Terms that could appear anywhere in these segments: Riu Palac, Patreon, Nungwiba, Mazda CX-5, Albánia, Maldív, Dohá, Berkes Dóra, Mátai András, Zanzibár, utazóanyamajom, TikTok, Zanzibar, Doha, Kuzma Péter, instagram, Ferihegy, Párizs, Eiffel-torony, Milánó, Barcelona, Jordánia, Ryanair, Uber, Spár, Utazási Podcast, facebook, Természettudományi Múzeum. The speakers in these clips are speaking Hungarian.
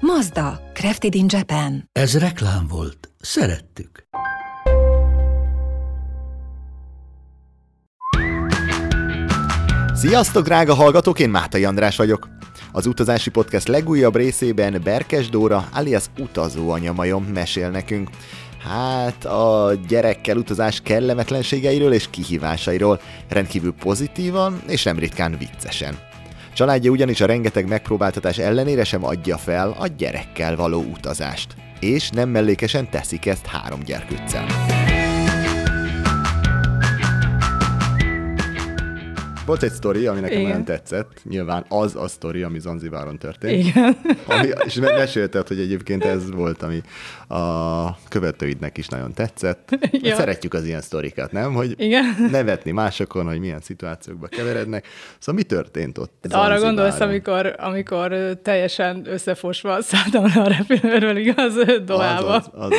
Mazda, crafted in Japan. Ez reklám volt. Szerettük. Sziasztok, drága hallgatók! Én Mátai András vagyok. Az utazási podcast legújabb részében Berkes Dóra, alias utazóanyamajom mesél nekünk. Hát a gyerekkel utazás kellemetlenségeiről és kihívásairól, rendkívül pozitívan és nem ritkán viccesen. Családja ugyanis a rengeteg megpróbáltatás ellenére sem adja fel a gyerekkel való utazást. És nem mellékesen teszik ezt 3 gyerkőccel. Volt egy sztori, ami nekem nagyon tetszett. Nyilván az a sztori, ami Zanzibáron történt. Igen. És mesélted, hogy egyébként ez volt, ami a követőidnek is nagyon tetszett. Ja. Szeretjük az ilyen sztorikat, nem? Hogy igen. Nevetni másokon, hogy milyen szituációkba keverednek. Szóval mi történt ott Zanzibáron? Arra gondolsz, amikor teljesen összefosva szálltam le a repülőről, igaz, Dohába. Az.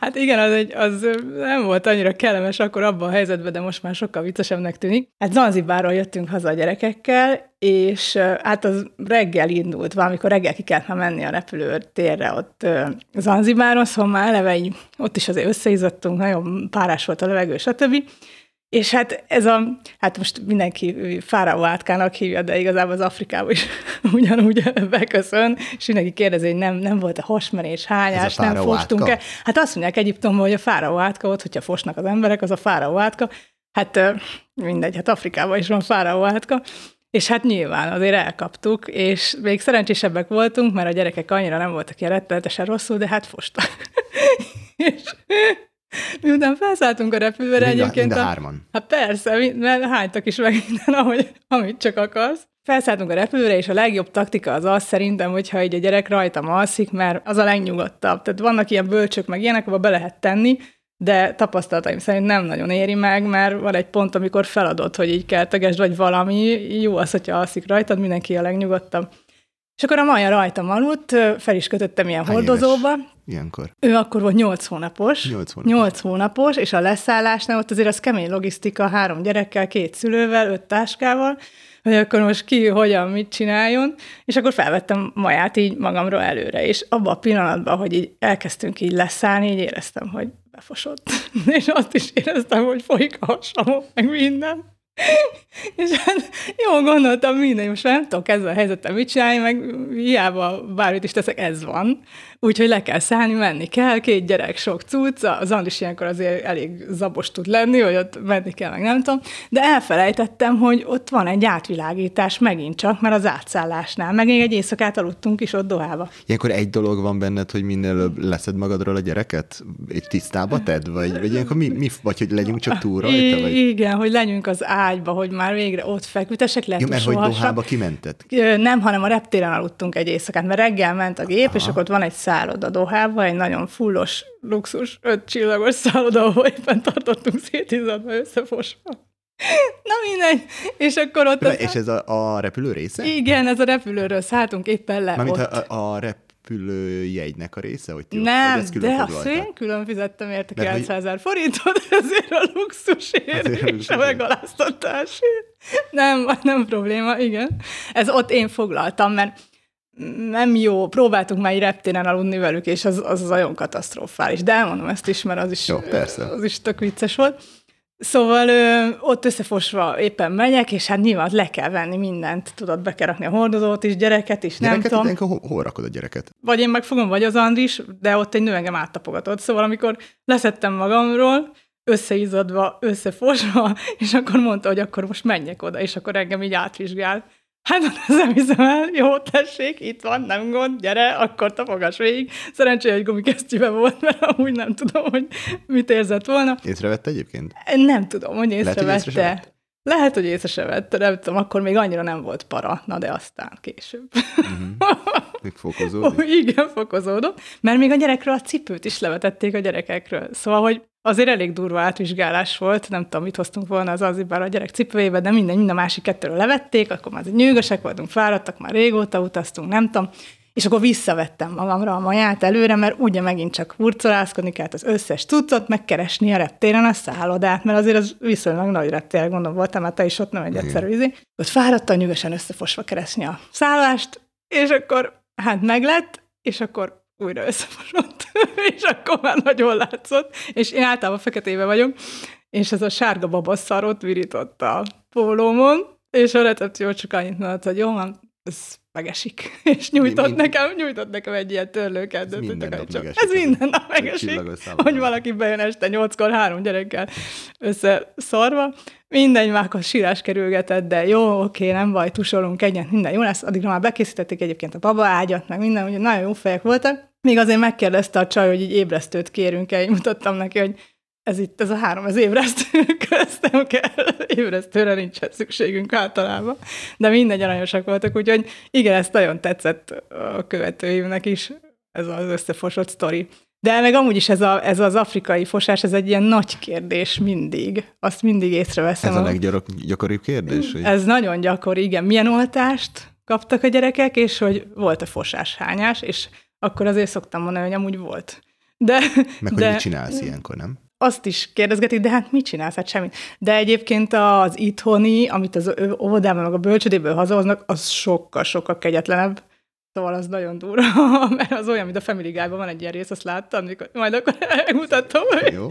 Hát igen, az nem volt annyira kellemes akkor abban a helyzetben, de most már sokkal viccesebbnek tűnik. Hát Zanzibáron jöttünk haza a gyerekekkel, és hát az reggel indult, valamikor reggel ki kellett már menni a repülőtérre ott Zanzibáron, szóval már eleve így, ott is azért összeizzadtunk, nagyon párás volt a levegő, stb. És hát hát most mindenki fáraó átkának hívja, de igazából az Afrikában is ugyanúgy beköszön, és mindenki kérdezi, hogy nem volt a hasmenés, hányás, nem fostunk el. Hát azt mondják Egyiptomban, hogy a fáraó átka ott, hogyha fosnak az emberek, az a fáraó átka. Hát mindegy, hát Afrikában is van fáraó átka. És hát nyilván azért elkaptuk, és még szerencsésebbek voltunk, mert a gyerekek annyira nem voltak ilyen rettenetesen rosszul, de hát fostak. És miután felszálltunk a repülőre egyébként... Mind a hárman. Hát persze, mert hánytak is meg minden, amit csak akarsz. Felszálltunk a repülőre, és a legjobb taktika az az szerintem, hogyha egy gyerek rajtam alszik, mert az a legnyugodtabb. Tehát vannak ilyen bölcsök, meg ilyenek, abba be lehet tenni, de tapasztalataim szerint nem nagyon éri meg, mert van egy pont, amikor feladod, hogy így keltegesd, vagy valami, jó az, hogyha alszik rajtad, mindenki a legnyugodtabb. És akkor a Maja rajtam aludt, fel is kötöttem ilyen hordozóba. Ilyenkor? Ő akkor volt 8 hónapos. 8 hónapos, és a leszállásnál ott azért az kemény logisztika, 3 gyerekkel, 2 szülővel, 5 táskával, hogy akkor most ki, hogyan, mit csináljon, és akkor felvettem Maját így magamról előre, és abban a pillanatban, hogy így elkezdtünk így leszállni, így éreztem, hogy befosott. És azt is éreztem, hogy folyik a hasamon, meg minden. És hát jól gondoltam minden, most nem tudok ezzel a helyzettel mit csinálni, meg hiába bármit is teszek, ez van. Úgyhogy le kell szállni, menni kell, 2 gyerek, sok cucc, az Andris ilyenkor azért elég zabos tud lenni, hogy ott menni kell, meg nem tudom, de elfelejtettem, hogy ott van egy átvilágítás megint csak, mert az átszállásnál, meg még egy éjszakát aludtunk is ott Dohába. Ilyenkor egy dolog van benned, hogy minél előbb leszed magadról a gyereket? Tisztába tedd? Vagy ilyenkor mi vagy hogy legyünk csak túl rajta? Vagy? Igen, hogy legyünk az ágyba, hogy már végre ott feküdtessek, lehet, hogy sohasra. Hogy Dohába kimentet? Nem, hanem a reptéren aludtunk egy éjszakát, mert reggel ment a gép, aha, és akkor van egy szálloda Dohába, egy nagyon fullos, luxus, 5 csillagos szálloda, ahol éppen tartottunk szétizzadva, összefosva. Na mindegy, és akkor ott... És ez a repülő része? Igen, ez a repülőről szálltunk éppen le. Mármint ott. A repülőjegynek a része? Hogy nem, de azt én külön fizettem érte 900 000 forintot, ezért a luxusért és a megaláztatásért. Nem probléma, igen. Ez ott én foglaltam, mert nem jó, próbáltuk már egy reptéren aludni velük, és az nagyon katasztrofális. De elmondom ezt is, mert az is tök vicces volt. Szóval ott összefosva éppen megyek, és hát nyilván le kell venni mindent, tudod, be kell rakni a hordozót is, gyereket is, nem tudom. Gyereket? Hol rakod a gyereket? Vagy én megfogom, vagy az Andris, de ott egy nő engem áttapogatott. Szóval amikor leszettem magamról, összeizzadva, összefosva, és akkor mondta, hogy akkor most menjek oda, és akkor engem így átvizsgál. Hát nem hiszem el, jó, tessék, itt van, nem gond, gyere, akkor tapogass végig. Szerencsére, hogy gumikesztyűbe volt, mert amúgy nem tudom, hogy mit érzett volna. Észrevette egyébként? Nem tudom, hogy észrevette. Lehet, hogy észre se vette, nem tudom, akkor még annyira nem volt para, na de aztán később. Uh-huh. Fokozódott? Oh, igen, fokozódott. Mert még a gyerekről a cipőt is levetették a gyerekekről. Szóval, hogy azért elég durva átvizsgálás volt, nem tudom, mit hoztunk volna az Anzibára a gyerek cipőjébe, de mind a másik kettőről levették, akkor már nyűgösek voltunk, fáradtak, már régóta utaztunk, nem tudom. És akkor visszavettem magamra a maját előre, mert ugye megint csak hurcolászkodni kellett az összes cuccot, megkeresni a reptéren a szállodát, mert azért az viszonylag nagy reptér, gondolom voltam, mert te is ott nem egy egyszerű vízi. Ott fáradtan, nyűgösen összefosva keresni a szállást, és akkor hát meglett, és akkor újra összefosott, és akkor már nagyon látszott, és én általában feketébe vagyok, és ez a sárga babaszarot virított a pólómon, és a recepció csak annyit mondott, hogy jó, ez megesik. És nyújtott nekem egy ilyen törlőket. Ez minden nap megesik, hogy valaki bejön este 8-kor 3 gyerekkel összeszarva. Mindegy, már a sírás kerülgetett, de jó, oké, nem baj, tusolunk egyet, minden jó lesz. Addigra már bekészítették egyébként a babaágyat, meg minden, ugye nagyon jó fejek voltak. Még azért megkérdezte a csaj, hogy így ébresztőt kérünk-e, így mutattam neki, hogy ez a 3, ez ébresztő, köztem kell, ébresztőre nincsen szükségünk általában, de mindegy, aranyosak voltak, úgyhogy igen, ez nagyon tetszett a követőimnek is, ez az összefosott sztori. De meg amúgy is ez az afrikai fosás, ez egy ilyen nagy kérdés mindig. Azt mindig észreveszem. Ez a leggyakoribb kérdés? Hogy... Ez nagyon gyakori, igen. Milyen oltást kaptak a gyerekek, és hogy volt-e fosáshányás, és akkor azért szoktam mondani, hogy amúgy volt. De hogy mit csinálsz ilyenkor, nem? Azt is kérdezgetik, de hát mit csinálsz? Hát semmit. De egyébként az itthoni, amit az óvodában meg a bölcsödéből hazahoznak, az sokkal-sokkal kegyetlenebb. Szóval az nagyon durva, mert az olyan, mint a Family Guy-ban van egy ilyen rész, azt láttam, mikor, majd akkor elmutatom, hogy jó,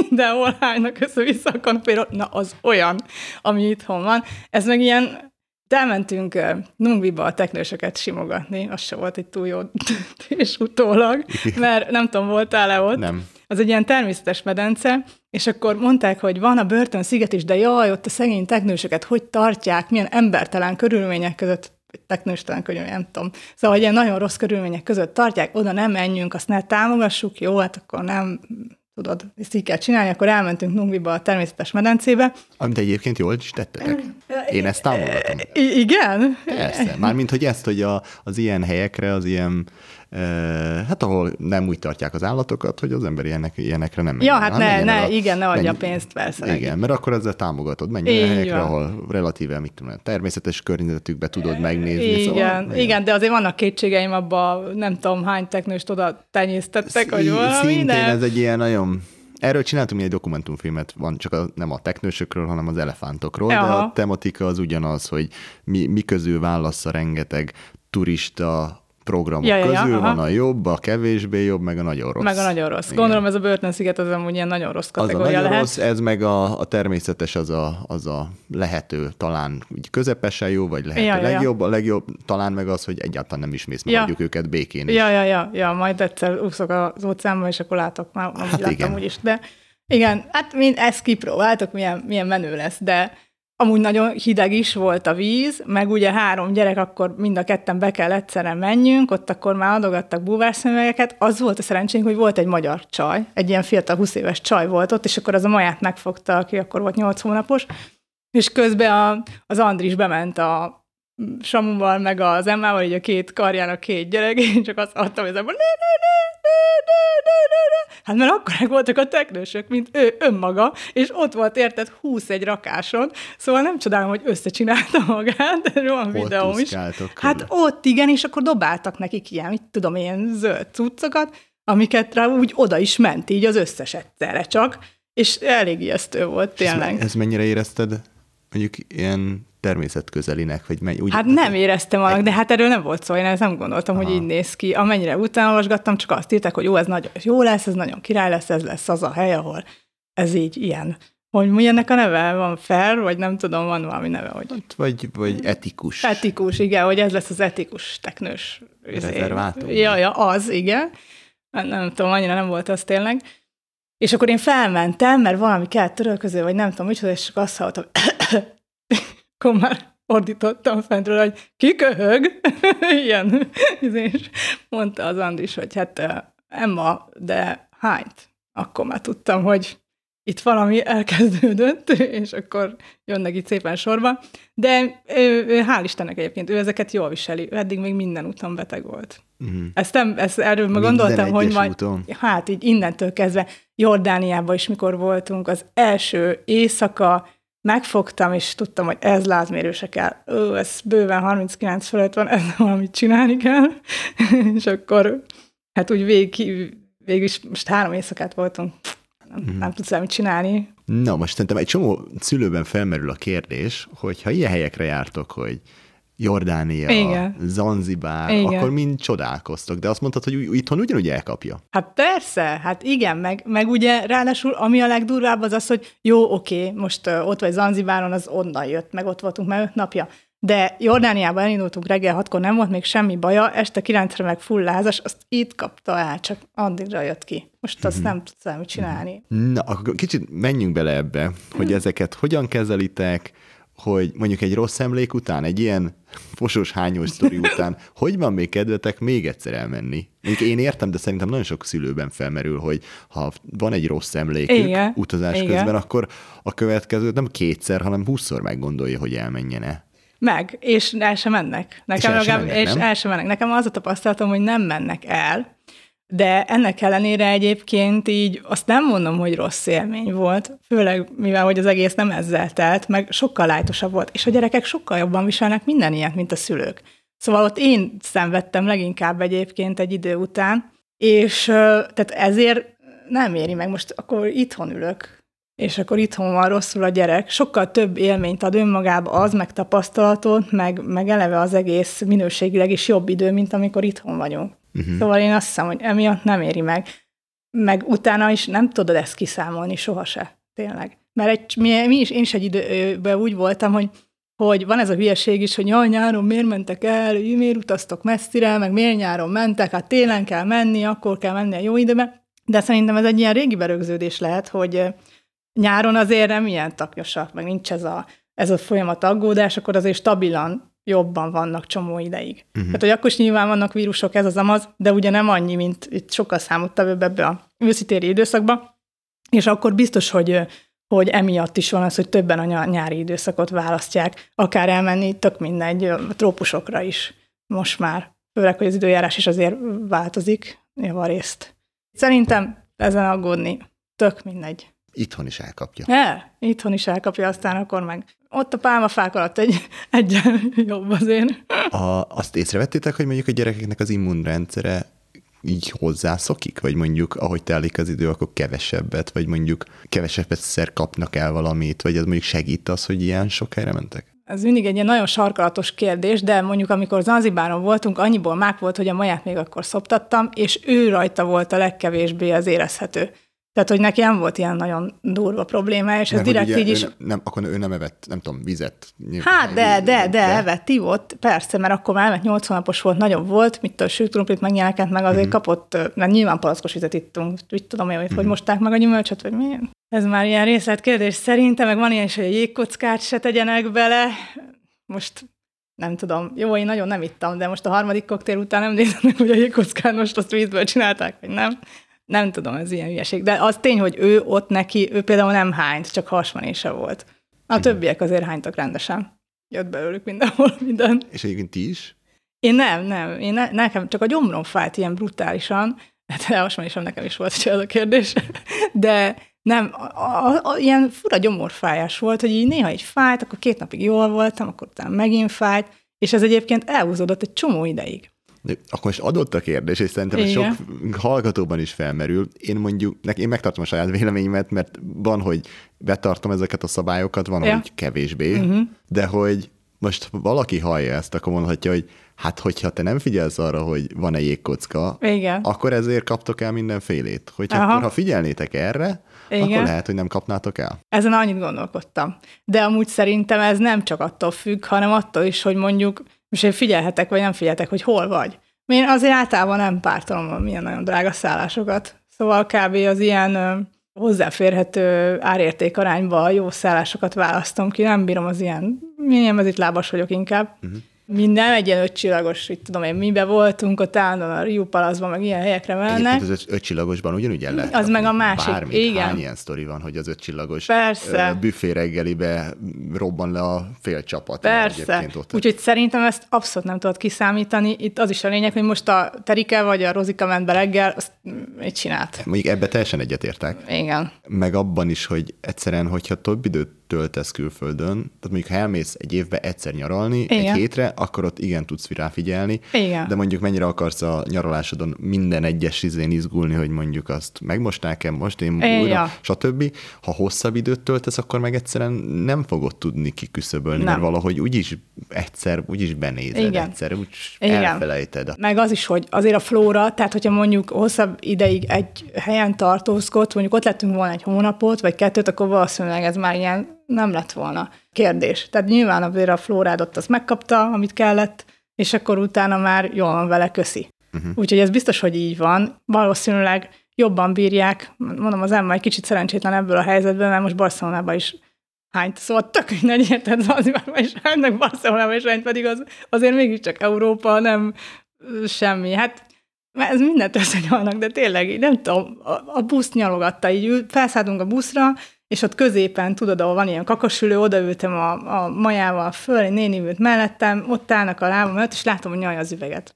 mindenhol hánynak össze-vissza a kanapéról. Na, az olyan, ami itthon van. Ez meg ilyen, elmentünk Nungwiba a teknősöket simogatni, az se volt egy túl jó döntés utólag, mert nem tudom, voltál-e ott? Nem. Az egy ilyen természetes medence, és akkor mondták, hogy van a börtönsziget is, de jaj, ott a szegény teknősöket hogy tartják, milyen embertelen körülmények között, teknőstelen könyv, nem tudom. Szóval ilyen nagyon rossz körülmények között tartják, oda nem menjünk, azt ne támogassuk, jó, hát akkor nem tudod, ezt így kell csinálni, akkor elmentünk Nungwiba a természetes medencébe. Amit egyébként jól is tettetek. Én ezt támogatom. Igen? Persze. Mármint, hogy ezt, hogy az ilyen helyekre, az ilyen, hát ahol nem úgy tartják az állatokat, hogy az ember ilyenekre nem megy. Ja, hát ne adja pénzt, persze. Igen, mert akkor ezzel támogatod, menj olyan helyekre, ahol relatíve, mit tudom, természetes környezetükbe tudod megnézni. Igen, de azért vannak kétségeim abban, nem tudom, hány teknőst oda tenyésztettek, hogy valami. Szintén ez egy ilyen nagyon... Erről csináltunk egy dokumentumfilmet, van csak nem a teknősökről, hanem az elefántokról, aha, de a tematika az ugyanaz, hogy mi közül válassza rengeteg turista programok közül, aha, van a jobb, a kevésbé jobb, meg a nagyon rossz. Meg a nagyon rossz. Igen. Gondolom ez a börtönsziget az amúgy ilyen nagyon rossz kategória lehet. Az a nagyon rossz, ez meg a természetes, az a lehető, talán úgy közepesen jó, vagy lehet a legjobb. A legjobb talán meg az, hogy egyáltalán nem is mész, mondjuk őket békén is. Ja, majd egyszer úszok az óceánba, és akkor látok már, hát láttam úgyis. De igen, hát mind ezt kipróbáltok, milyen menő lesz, de... Amúgy nagyon hideg is volt a víz, meg ugye 3 gyerek, akkor mind a ketten be kell egyszerre menjünk, ott akkor már adogattak búvárszemüvegeket. Az volt a szerencsénk, hogy volt egy magyar csaj, egy ilyen fiatal 20 éves csaj volt ott, és akkor az a maját megfogta, aki akkor volt 8 hónapos, és közben az Andris bement a Samuval, meg az Emmával, így a két karján a 2 gyerek, én csak azt adtam, hogy hát mert akkorák voltak a teknősök, mint ő önmaga, és ott volt, érted, 21 rakáson, szóval nem csodálom, hogy összecsinálta magát, de olyan videóm is. Hát ott igen, és akkor dobáltak nekik ilyen, mit tudom, ilyen zöld cuccokat, amiket rá úgy oda is ment, így az összes egyszerre csak, és elég ijesztő volt tényleg. Ez mennyire érezted mondjuk ilyen természetközelinek, vagy menj úgy... Hát nem éreztem annak, de hát erről nem volt szó, én ezt nem gondoltam, aha, hogy így néz ki. Amennyire utánolvasgattam, csak azt írták, hogy jó, ez nagyon jó lesz, ez nagyon király lesz, ez lesz az a hely, ahol ez így ilyen. Hogy mi ennek a neve? Van fair, vagy nem tudom, van valami neve, hogy... Vagy etikus. Etikus, igen, hogy ez lesz az etikus teknős... Rezervátum. Ja, az, igen. Nem tudom, annyira nem volt az tényleg. És akkor én felmentem, mert valami kellett törölköző, vagy nem tudom, micsoda, és csak azt hallottam, akkor már ordítottam fentről, hogy kiköhög, ilyen, és mondta az Andris, hogy hát Emma, de hányt? Akkor már tudtam, hogy itt valami elkezdődött, és akkor jönnek itt szépen sorba. De hál' Istennek egyébként, ő ezeket jól viseli. Ő eddig még minden úton beteg volt. Uh-huh. Ezt erről meg gondoltam, hogy majd... Úton. Hát így innentől kezdve Jordániában is, mikor voltunk, az első éjszaka megfogtam, és tudtam, hogy ez lázmérő se kell. Ez bőven 39 fölött van, ezzel valamit csinálni kell. És akkor hát úgy végig is most 3 éjszakát voltunk. Nem tudsz mit csinálni. Na, most szerintem egy csomó szülőben felmerül a kérdés, hogyha ilyen helyekre jártok, hogy Jordánia, igen, Zanzibár, igen, akkor mind csodálkoztok. De azt mondtad, hogy itthon ugyanúgy elkapja. Hát persze, hát igen, meg ugye ráadásul ami a legdurvább az az, hogy jó, oké, most ott vagy Zanzibáron, az onnan jött, meg ott voltunk már 5 napja. De Jordániában elindultunk reggel 6-kor, nem volt még semmi baja, este 9-re meg full lázas, azt itt kapta el, csak addigra jött ki. Most azt nem tudsz el mit csinálni. Na, akkor kicsit menjünk bele ebbe, hogy ezeket hogyan kezelitek, hogy mondjuk egy rossz emlék után, egy ilyen fosos-hányos sztori után, hogy van még kedvetek még egyszer elmenni? Mondjuk én értem, de szerintem nagyon sok szülőben felmerül, hogy ha van egy rossz emlékük, igen, utazás, igen, közben, akkor a következőt nem 2-szer, hanem 20-szor meggondolja, hogy elmenjen-e. Meg, és el sem mennek. Nekem az a tapasztalatom, hogy nem mennek el, de ennek ellenére egyébként így azt nem mondom, hogy rossz élmény volt, főleg mivel, hogy az egész nem ezzel telt, meg sokkal lájtosabb volt, és a gyerekek sokkal jobban viselnek minden ilyet, mint a szülők. Szóval ott én szenvedtem leginkább egyébként egy idő után, és tehát ezért nem éri meg, most akkor itthon ülök, és akkor itthon van rosszul a gyerek. Sokkal több élményt ad önmagába az, meg tapasztalatot, meg eleve az egész minőségileg is jobb idő, mint amikor itthon vagyunk. Uh-huh. Szóval én azt hiszem, hogy emiatt nem éri meg. Meg utána is nem tudod ezt kiszámolni sohasem, tényleg. Mert én is egy időben úgy voltam, hogy van ez a hülyeség is, hogy jaj, nyáron miért mentek el, miért utaztok messzire, meg miért nyáron mentek, hát télen kell menni, akkor kell menni a jó időben. De szerintem ez egy ilyen régi berögződés lehet, hogy nyáron azért nem ilyen taknyosak, meg nincs ez a folyamat aggódás, akkor azért stabilan jobban vannak csomó ideig. Uh-huh. Tehát, hogy akkor is nyilván vannak vírusok, ez az amaz, de ugye nem annyi, mint itt sokkal számottabb ebbe a őszi-téli időszakba, és akkor biztos, hogy emiatt is van az, hogy többen a nyári időszakot választják, akár elmenni, tök mindegy, a trópusokra is most már. Főleg, hogy az időjárás is azért változik javarészt. Szerintem ezen aggódni tök mindegy. Itthon is elkapja. Itthon is elkapja, aztán akkor meg ott a pálmafák alatt egyen jobb az én. Azt észrevettétek, hogy mondjuk a gyerekeknek az immunrendszere így hozzászokik? Vagy mondjuk, ahogy telik az idő, akkor kevesebbet, vagy mondjuk kevesebbet kapnak el valamit, vagy ez mondjuk segít az, hogy ilyen sok helyre mentek? Ez mindig egy ilyen nagyon sarkalatos kérdés, de mondjuk amikor Zanzibáron voltunk, annyiból mák volt, hogy a maját még akkor szoptattam, és ő rajta volt a legkevésbé az érezhető. Tehát, hogy neki nem volt ilyen nagyon durva problémája, és ez direkt így is... Nem, akkor ő nem evett, nem tudom, vizet. Hát, de evett, ivott, persze, mert akkor már elment 8 hónapos volt, nagyobb volt, sűrkrumplit meg ilyeneket, meg azért kapott, mert nyilván palackos vizet ittunk, úgy tudom én, hogy mosták meg a gyümölcsöt, vagy miért. Ez már ilyen részletkérdés szerintem, meg van ilyen is, hogy a jégkockát se tegyenek bele. Most nem tudom, jó, én nagyon nem ittam, de most a harmadik koktél után nem néznek, hogy a jégkockát most azt vízből csinálták, vagy nem. Nem tudom, ez ilyen hülyeség. De az tény, hogy ő ott neki, ő például nem hányt, csak hasmenése volt. A többiek azért hánytak rendesen. Jött belőlük mindenhol minden. És egyébként ti is? Én nem. Nekem csak a gyomrom fájt ilyen brutálisan. De hasmenésom nekem is volt, hogy az a kérdés. De nem, ilyen fura gyomorfájás volt, hogy így néha így fájt, akkor 2 napig jól voltam, akkor utána megint fájt, és ez egyébként elhúzódott egy csomó ideig. De akkor most adott a kérdés, és szerintem ez sok hallgatóban is felmerül. Én mondjuk, én megtartom a saját véleményemet, mert van, hogy betartom ezeket a szabályokat, van, hogy kevésbé, de hogy most valaki hallja ezt, akkor mondhatja, hogy hát hogyha te nem figyelsz arra, hogy van-e jégkocka, akkor ezért kaptok el mindenfélét. Hogyha akkor, ha figyelnétek erre, akkor lehet, hogy nem kapnátok el. Ezen annyit gondolkodtam. De amúgy szerintem ez nem csak attól függ, hanem attól is, hogy mondjuk és én figyelhetek, vagy nem figyelhetek, hogy hol vagy. Én azért általában nem pártolom ilyen nagyon drága szállásokat. Szóval kb. Az ilyen hozzáférhető árértékarányba jó szállásokat választom ki, nem bírom az ilyen, én itt lábas vagyok inkább. mi nem egy ilyen ötcsillagos, itt tudom én, miben voltunk, ott állandóan a Riu Palacban, meg ilyen helyekre mennek. Egyébként az ötcsillagosban ugyanúgy el lehet. Az meg a másik, bármit, igen. Hány ilyen sztori van, hogy az ötcsillagos büfé reggelibe robban le a fél csapat. Persze. Úgyhogy szerintem ezt abszolút nem tudod kiszámítani. Itt az is a lényeg, hogy most a Terike vagy a Rozika ment be reggel, azt mit csinált? Mondjuk ebbe teljesen egyetértek. Igen. Meg abban is, hogy egyszerűen, hogyha több időt töltesz külföldön, tehát mondjuk ha elmész egy évbe egyszer nyaralni, igen, egy hétre, akkor ott igen tudsz ráfigyelni, igen, de mondjuk mennyire akarsz a nyaralásodon minden egyes izén izgulni, hogy mondjuk azt megmosták-e, most én újra, stb. Ha hosszabb időt töltesz, akkor meg egyszerűen nem fogod tudni kiküszöbölni, mert valahogy úgyis egyszer, úgyis benézed, igen, egyszer, úgy elfelejted. Meg az is, hogy azért a flóra, tehát hogyha mondjuk hosszabb ideig egy helyen tartózkodsz, mondjuk ott lettünk volna egy hónapot, vagy kettőt, akkor valószínűleg ez már ilyen nem lett volna kérdés. Tehát nyilván azért a flórádot azt megkapta, amit kellett, és akkor utána már jól van vele, köszi. Uh-huh. Úgyhogy ez biztos, hogy így van. Valószínűleg jobban bírják, mondom, az ember egy kicsit szerencsétlen ebből a helyzetben, mert most Barcelonában is hányt. Szóval tök mindegy, érted, Zanzibárban is hánynak, Barcelonában is hányt, pedig azért mégiscsak Európa, nem semmi. Hát ez mindent összenyalnak, de tényleg nem tudom, a buszt nyalogatta, így felszálltunk a buszra, és ott középen, tudod, ahol van ilyen kakasülő, odaültem a majával föl, egy néni ült mellettem, ott állnak a lábam előtt, és látom, hogy nyalja az üveget.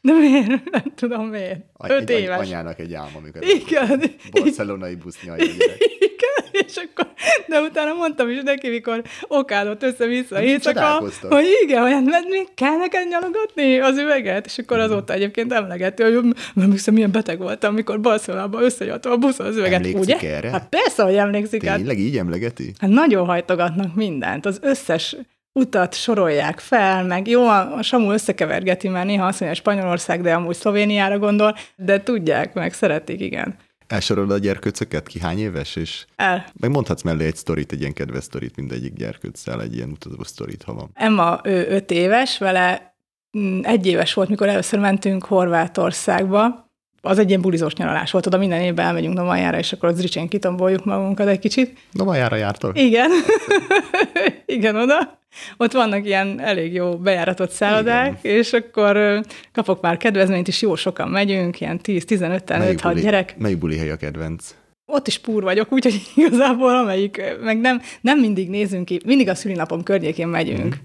De miért? Nem tudom miért. 5 éves. Anyának egy álma, amikor a barcelonai busz nyalja az üveget. Igen, és akkor, de utána mondtam is neki, mikor okádott össze-vissza éjszaka, hogy igen, olyan, mert még kell neked nyalogatni az üveget? És akkor azóta egyébként emlegeti, hogy nem hiszem, milyen beteg voltam, amikor Barcelonában összejöttem a buszon az üveget. Emlékszik erre? Hát persze, hogy emlékszik. Tényleg így emlegeti? Hát nagyon hajtogatnak mindent, az összes utat sorolják fel, meg jó, a Samu összekevergeti, mert néha azt mondja, Spanyolország, de amúgy Szlovéniára gondol, de tudják, meg szeretik, igen. Elsorolod a gyerkőcöket? Ki hány éves? És meg mondhatsz mellé egy sztorit, egy ilyen kedves sztorit mindegyik gyerkőccel, egy ilyen utazó sztorit, ha van. Emma, ő 5 éves, vele 1 éves volt, mikor először mentünk Horvátországba. Az egy ilyen bulizós nyaralás volt, oda minden évben elmegyünk Dohára, és akkor az ricsén kitomboljuk magunkat egy kicsit. Dohára jártok? Igen. Igen, oda. Ott vannak ilyen elég jó bejáratott szállodák, igen, és akkor kapok már kedvezményt, és jó sokan megyünk, ilyen 10-15-en, 5-6 gyerek. Melyik buli hely a kedvenc? Ott is púr vagyok, úgyhogy igazából amelyik, meg nem mindig nézünk ki, mindig a szülinapom környékén megyünk. Mm.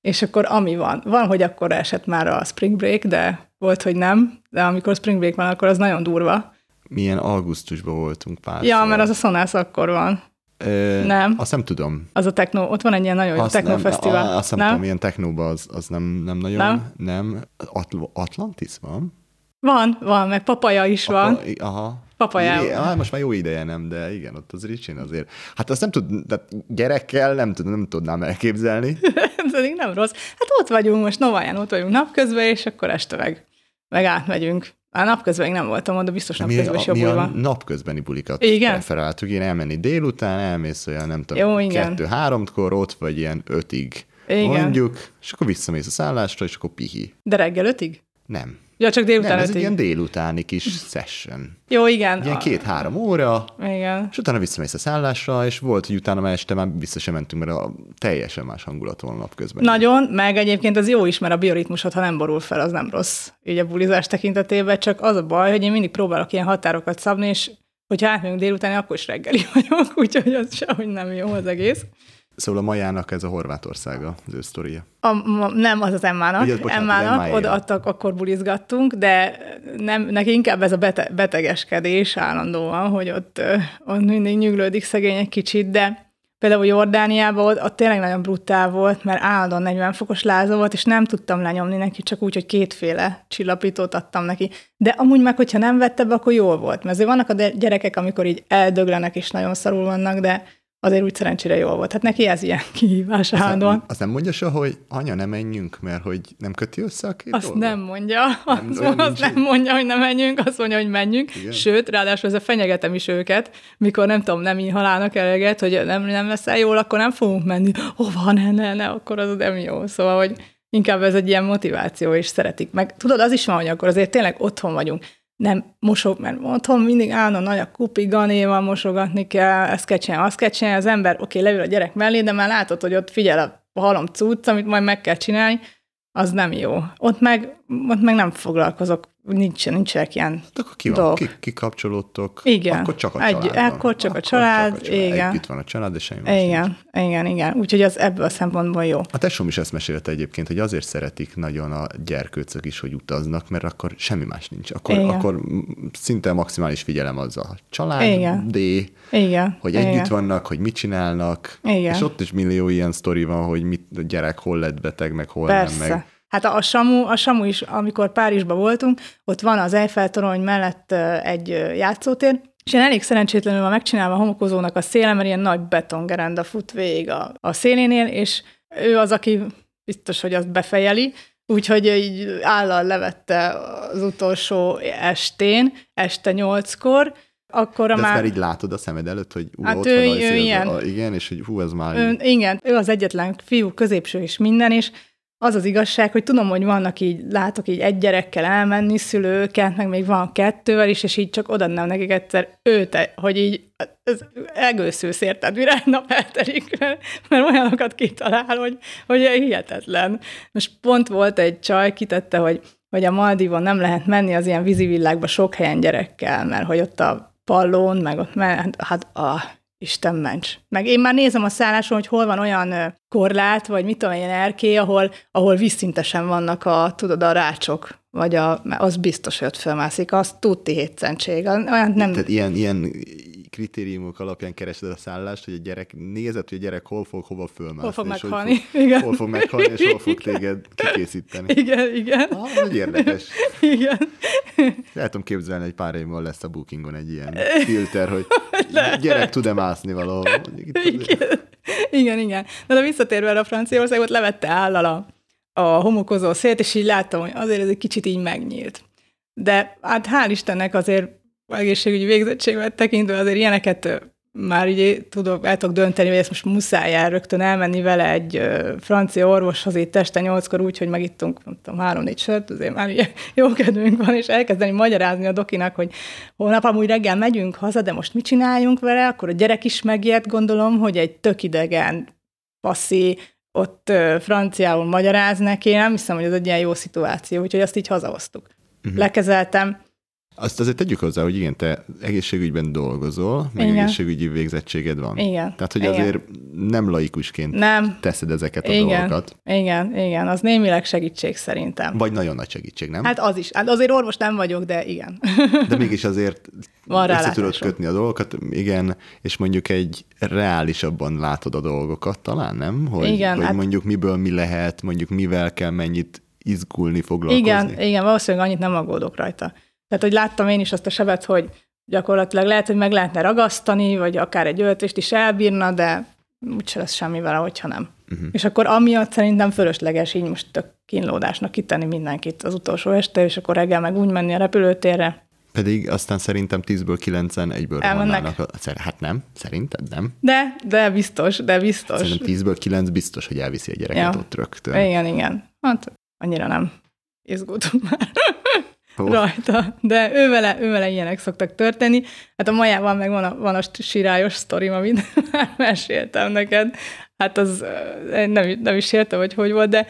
És akkor ami van. Van, hogy akkor esett már a spring break, de volt, hogy nem. De amikor spring break van, akkor az nagyon durva. Milyen augusztusban voltunk pár. Ja, mert az a szonász akkor van. Nem. Azt nem tudom. Az a techno, ott van egy ilyen nagyon jó technofesztivál. Azt nem tudom, ilyen technóban az nem nagyon. Nem. Atlantis van? Van, meg papaja is van. Aha. Papajával. Most már jó ideje nem, de igen, ott az ricsén azért. Hát azt nem tud, de gyerekkel nem tudnám elképzelni. Pedig nem rossz. Hát ott vagyunk most, Novaján ott vagyunk napközben, és akkor este meg átmegyünk. Már napközben nem voltam, de biztos napközben is jobb van. Napközbeni bulikat preferáltuk. Én elmenni délután, elmész olyan, nem tudom, 2-3-kor ott, vagy ilyen 5-ig mondjuk, és akkor visszamész a szállásra, és akkor pihi. De reggel 5-ig? Nem. Ja, csak délután. Nem, ez egy ilyen délutáni kis session. Jó, igen. Ilyen 2-3 óra, igen, és utána visszamész a szállásra, és volt, hogy utána már este már vissza sem mentünk, mert a teljesen más hangulat van napközben. Nagyon, meg egyébként az jó is, mert a bioritmusod, ha nem borul fel, az nem rossz. Így a bulizás tekintetében, csak az a baj, hogy én mindig próbálok ilyen határokat szabni, és hogyha átmegyünk délután, akkor is reggeli vagyok, úgyhogy az sehogy nem jó az egész. Szóval a Majának ez a Horvátországa, az ő sztoria. Nem, az Emmának. Ugye, bocsánat, Emmának odaadtak, akkor bulizgattunk, de nem, neki inkább ez a betegeskedés állandóan, hogy ott mindig nyüglődik szegény egy kicsit, de például Jordániában ott tényleg nagyon brutál volt, mert állandóan 40 fokos láza volt, és nem tudtam lenyomni neki, csak úgy, hogy 2 csillapítót adtam neki. De amúgy meg, hogyha nem vette be, akkor jól volt. Mert azért vannak a gyerekek, amikor így eldöglenek, és nagyon szarul vannak, de azért úgy szerencsére jól volt. Hát neki ez ilyen kihívás állandóan. Azt nem mondja soha, hogy anya, ne menjünk, mert hogy nem köti össze a két dolgot? Nem mondja. Azt nem mondja, hogy ne menjünk, azt mondja, hogy menjünk. Igen. Sőt, ráadásul ezzel fenyegetem is őket, mikor nem tudom, nem inhalálnak eleget, hogy nem leszel jól, akkor nem fogunk menni. Hova, ne, akkor az nem jó. Szóval, hogy inkább ez egy ilyen motiváció, és szeretik. Meg tudod, az is van, hogy akkor azért tényleg otthon vagyunk. Nem mosog, mert otthon mindig állna nagy a kupi, ganéval mosogatni kell, ezt kell csinálni, azt kell csinálni, az ember, leül a gyerek mellé, de már látod, hogy ott figyel a halom cucc, amit majd meg kell csinálni, az nem jó. Ott meg nem foglalkozok, nincsenek ilyen dolgok. Ki van, kikapcsolódtok, akkor csak a család. Akkor csak a család, igen. Itt van a család, és semmi más. Igen. Úgyhogy az ebből a szempontból jó. A tesóm is ezt mesélte egyébként, hogy azért szeretik nagyon a gyerkőcök is, hogy utaznak, mert akkor semmi más nincs. Akkor szinte maximális figyelem az a család, hogy együtt vannak, hogy mit csinálnak, és ott is millió ilyen sztori van, hogy a gyerek hol lett beteg, meg hol nem, meg... Hát a Samu is, amikor Párizsban voltunk, ott van az Eiffel-torony mellett egy játszótér, és én elég szerencsétlenül van megcsinálva a homokozónak a széle, mert ilyen nagy betongerenda fut végig a szélénél, és ő az, aki biztos, hogy azt befejeli, úgyhogy így állal levette az utolsó estén, este 8-kor, akkor de már... már így látod a szemed előtt, hogy ott van a szél, igen, és hogy hú, ez már... Igen, ő az egyetlen fiú, középső és minden, és az az igazság, hogy tudom, hogy vannak így, látok így egy gyerekkel elmenni, szülőket, meg még van kettővel is, és így csak odaadnám nekik egyszer őt, hogy így elgőszülsz, érted, mire egy nap elterik, mert olyanokat kitalál, hogy hihetetlen. Most pont volt egy csaj, kitette, hogy a Maldívon nem lehet menni az ilyen vízivilágba sok helyen gyerekkel, mert hogy ott a pallón, meg ott Isten ments. Meg én már nézem a szálláson, hogy hol van olyan korlát, vagy mit tudom, ilyen erkély, ahol vízszintesen vannak a rácsok, vagy az biztos, hogy ott felmászik, az tuti hétszentség. Olyan nem... Tehát ilyen kritériumok alapján keresed a szállást, hogy a gyerek nézed, hogy a gyerek hol fog, hova fölmászni. Hol fog meghalni, és hol fog téged kikészíteni. Igen. Hogy érdekes. Igen. Látom képzelni, egy pár évvel lesz a Bookingon egy ilyen filter, hogy gyerek tud-e mászni valahol. Igen. De visszatérve a Franciaországot, levette állal a homokozó szélt, és így láttam, hogy azért ez egy kicsit így megnyílt. De hát hál' Istennek azért egészségügyi végzettségvel tekintve azért ilyeneket már így el tudok dönteni, hogy ezt most muszáj rögtön elmenni vele egy francia orvoshoz itt este 8-kor úgy, hogy megittunk, nem tudom, 3-4 sört, azért már ugye jó kedvünk van, és elkezdeni magyarázni a dokinak, hogy holnap amúgy reggel megyünk haza, de most mit csináljunk vele, akkor a gyerek is megijedt, gondolom, hogy egy tök idegen passzi ott franciául magyaráz neki, nem hiszem, hogy ez egy ilyen jó szituáció, úgyhogy azt így hazahoztuk. Lekezeltem. Azt azért tegyük hozzá, hogy igen, te egészségügyben dolgozol, meg egészségügyi végzettséged van. Igen. Tehát, hogy azért nem laikusként teszed ezeket a dolgokat. Igen, az némileg segítség szerintem. Vagy nagyon nagy segítség, nem? Hát az is. Hát azért orvos nem vagyok, de igen. De mégis azért össze tudod kötni a dolgokat, igen, és mondjuk egy reálisabban látod a dolgokat talán, nem? Hogy mondjuk miből mi lehet, mondjuk mivel kell mennyit izgulni, foglalkozni. Igen, valószínűleg annyit nem aggódok rajta. Tehát, hogy láttam én is azt a sebet, hogy gyakorlatilag lehet, hogy meg lehetne ragasztani, vagy akár egy öltést is elbírna, de úgyse lesz semmivel, ahogyha nem. És akkor amiatt szerintem fölösleges így most tök kínlódásnak kitenni mindenkit az utolsó este, és akkor reggel meg úgy menni a repülőtérre. Pedig aztán szerintem 10-ből 9-en egyből elmennek. Hát nem, szerinted nem. De biztos. Szerintem 10-ből 9 biztos, hogy elviszi a gyereket ott rögtön. Igen. Hát annyira nem izgultunk már rajta, de ővele ilyenek szoktak történni. Hát a Majával meg van a sirályos sztorim, amit már meséltem neked. Hát az nem is értem, hogy volt, de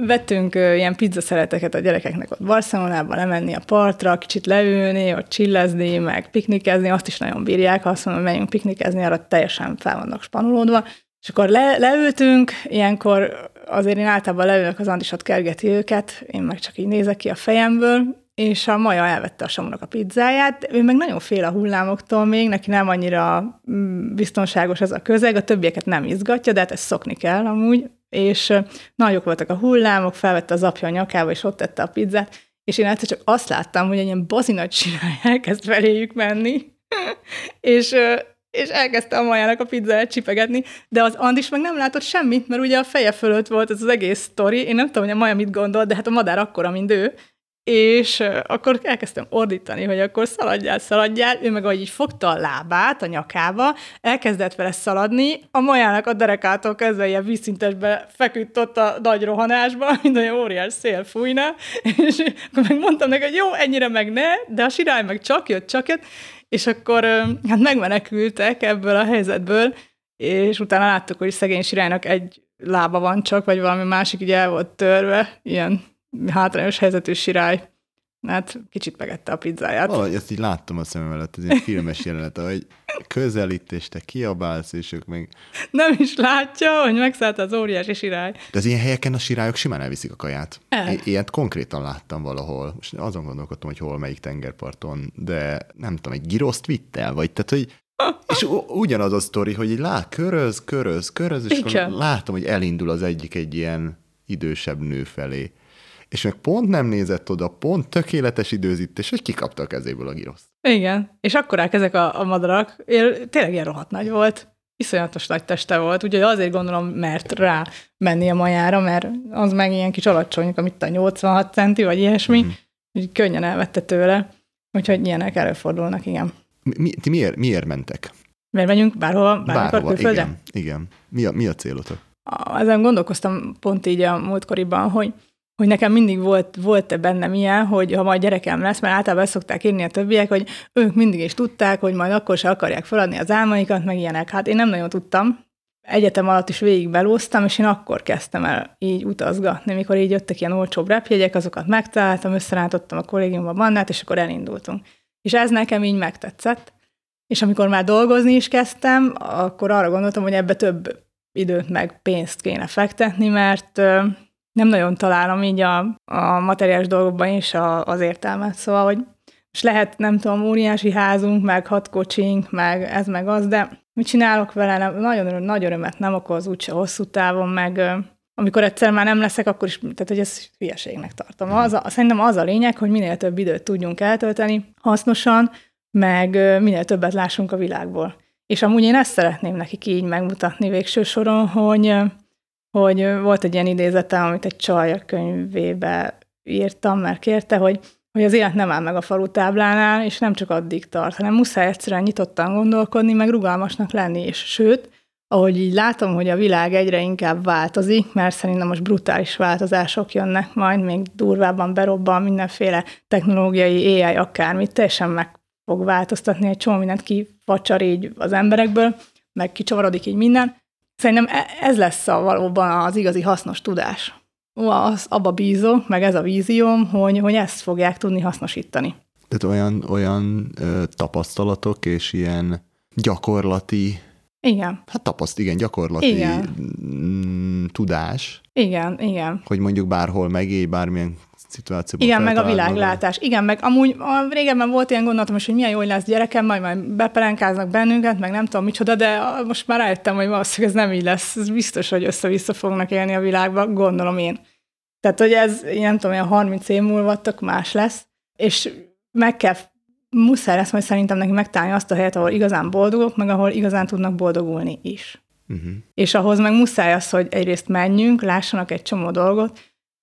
vettünk ilyen pizzaszereteket a gyerekeknek ott Barcelonában, lemenni a partra, kicsit leülni, ott csillezni, meg piknikezni, azt is nagyon bírják, ha azt mondom, hogy menjünk piknikezni, arra teljesen fel vannak spanulódva. És akkor leültünk, ilyenkor azért én általában leülök, az Andisat kergeti őket, én meg csak így nézek ki a fejemből, és a Maja elvette a Samunak a pizzáját, ő meg nagyon fél a hullámoktól még, neki nem annyira biztonságos ez a közeg, a többieket nem izgatja, de hát ezt szokni kell amúgy, és nagyok voltak a hullámok, felvette az apja a nyakába, és ott tette a pizzát, és én egyszer csak azt láttam, hogy egy ilyen bazinagy sirály elkezd feléjük menni, és elkezdte a Majának a pizzát csipegetni, de az Andis meg nem látott semmit, mert ugye a feje fölött volt ez az egész sztori, én nem tudom, hogy a Maja mit gondolt, de hát a madár akkora, mint ő, és akkor elkezdtem ordítani, hogy akkor szaladjál, ő meg ahogy így fogta a lábát a nyakába, elkezdett vele szaladni, a Majának a derekától kezdve ilyen vízszintesbe feküdt ott a nagy rohanásba, mint olyan óriás szél fújna, és akkor megmondtam neki, hogy jó, ennyire meg ne, de a sirály meg csak jött, és akkor hát megmenekültek ebből a helyzetből, és utána láttuk, hogy szegény sirálynak egy lába van csak, vagy valami másik így el volt törve, ilyen hátrányos helyzetű sirály. Hát kicsit megette a pizzáját. Valahogy ezt így láttam a szemem előtt, ez egy filmes jelenet, ahogy közelít, és te kiabálsz, és ők még... Nem is látja, hogy megszállt az óriási sirály. De az ilyen helyeken a sirályok simán elviszik a kaját. Ilyet konkrétan láttam valahol. Most azon gondolkodtam, hogy hol, melyik tengerparton, de nem tudom, egy giroszt vitt el, vagy tehát, hogy... És ugyanaz a sztori, hogy így köröz, és akkor látom, hogy elindul az egyik egy ilyen idősebb nő felé. És meg pont nem nézett oda, pont tökéletes időzítés, hogy kikapta a kezéből a giroszt. Igen, és akkorák ezek a madarak, tényleg ilyen rohadt nagy volt, iszonyatos nagy teste volt, úgyhogy azért gondolom, mert rá menni a majára, mert az meg ilyen kis alacsonyka, mint a 86 centi, vagy ilyesmi, úgyhogy könnyen elvette tőle, úgyhogy ilyenek előfordulnak, igen. Ti miért mentek? Mert megyünk bárhova külföldre? Igen. Mi a célotok? Ezen gondolkoztam pont így a múltkoriban, hogy nekem mindig volt bennem ilyen, hogy ha majd gyerekem lesz, mert általában ezt szokták írni a többiek, hogy ők mindig is tudták, hogy majd akkor se akarják feladni az álmaikat, meg ilyenek. Hát én nem nagyon tudtam. Egyetem alatt is végig belóztam, és én akkor kezdtem el így utazgatni. Mikor így jöttek ilyen olcsóbb repjegyek, azokat megtaláltam, összerántottam a kollégiumban bandát, és akkor elindultunk. És ez nekem így megtetszett. És amikor már dolgozni is kezdtem, akkor arra gondoltam, hogy ebbe több időt meg pénzt kéne fektetni, mert... nem nagyon találom így a materiális dolgokban is az értelmet. Szóval, hogy most lehet, nem tudom, óriási házunk, meg 6 kocsink, meg ez, meg az, de mit csinálok vele? Nagyon nagy örömet nem okoz, úgyse hosszú távon, meg amikor egyszer már nem leszek, akkor is, tehát hogy ezt hülyeségnek tartom. Szerintem az a lényeg, hogy minél több időt tudjunk eltölteni hasznosan, meg minél többet lássunk a világból. És amúgy én ezt szeretném nekik így megmutatni végső soron, hogy volt egy ilyen idézetem, amit egy csaj a könyvébe írtam, mert kérte, hogy az élet nem áll meg a falu táblánál, és nem csak addig tart, hanem muszáj egyszerűen nyitottan gondolkodni, meg rugalmasnak lenni, és sőt, ahogy így látom, hogy a világ egyre inkább változik, mert szerintem most brutális változások jönnek majd, még durvábban berobban mindenféle technológiai AI, akármit, teljesen meg fog változtatni, egy csomó mindent kifacsar így az emberekből, meg kicsavarodik így minden. Szerintem ez lesz valóban az igazi hasznos tudás. Abba bízom, meg ez a vízióm, hogy ezt fogják tudni hasznosítani. Tehát olyan tapasztalatok és ilyen gyakorlati... Igen. Hát gyakorlati igen. Tudás. Igen. Hogy mondjuk bárhol megélj, bármilyen szituációban. Igen, meg a világlátás. Igen, meg amúgy régebben volt ilyen gondolatom is, hogy milyen jó, hogy lesz gyerekem, majd bepelenkáznak bennünket, meg nem tudom micsoda, de most már rájöttem, hogy valószínűleg ez nem így lesz. Ez biztos, hogy össze-vissza fognak élni a világban, gondolom én. Tehát, hogy ez, nem tudom, olyan 30 év múlva tök más lesz, és muszáj lesz majd szerintem neki megtalálni azt a helyet, ahol igazán boldogok, meg ahol igazán tudnak boldogulni is. Uh-huh. És ahhoz meg muszáj az, hogy egyrészt menjünk, lássanak egy csomó dolgot,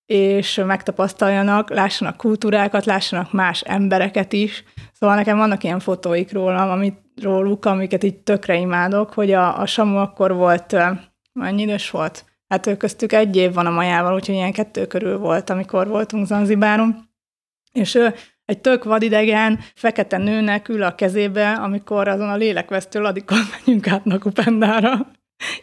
és megtapasztaljanak, lássanak kultúrákat, lássanak más embereket is. Szóval nekem vannak ilyen fotóik rólam, róluk, amiket így tökre imádok, hogy a Samu akkor volt, mennyi idős volt? Hát ő köztük 1 év van a Majával, úgyhogy ilyen 2 körül volt, amikor voltunk Zanzibáron. És ő egy tök vadidegen, fekete nőnek ül a kezébe, amikor azon a lélekvesztő ladikon menjünk át Nakupendára,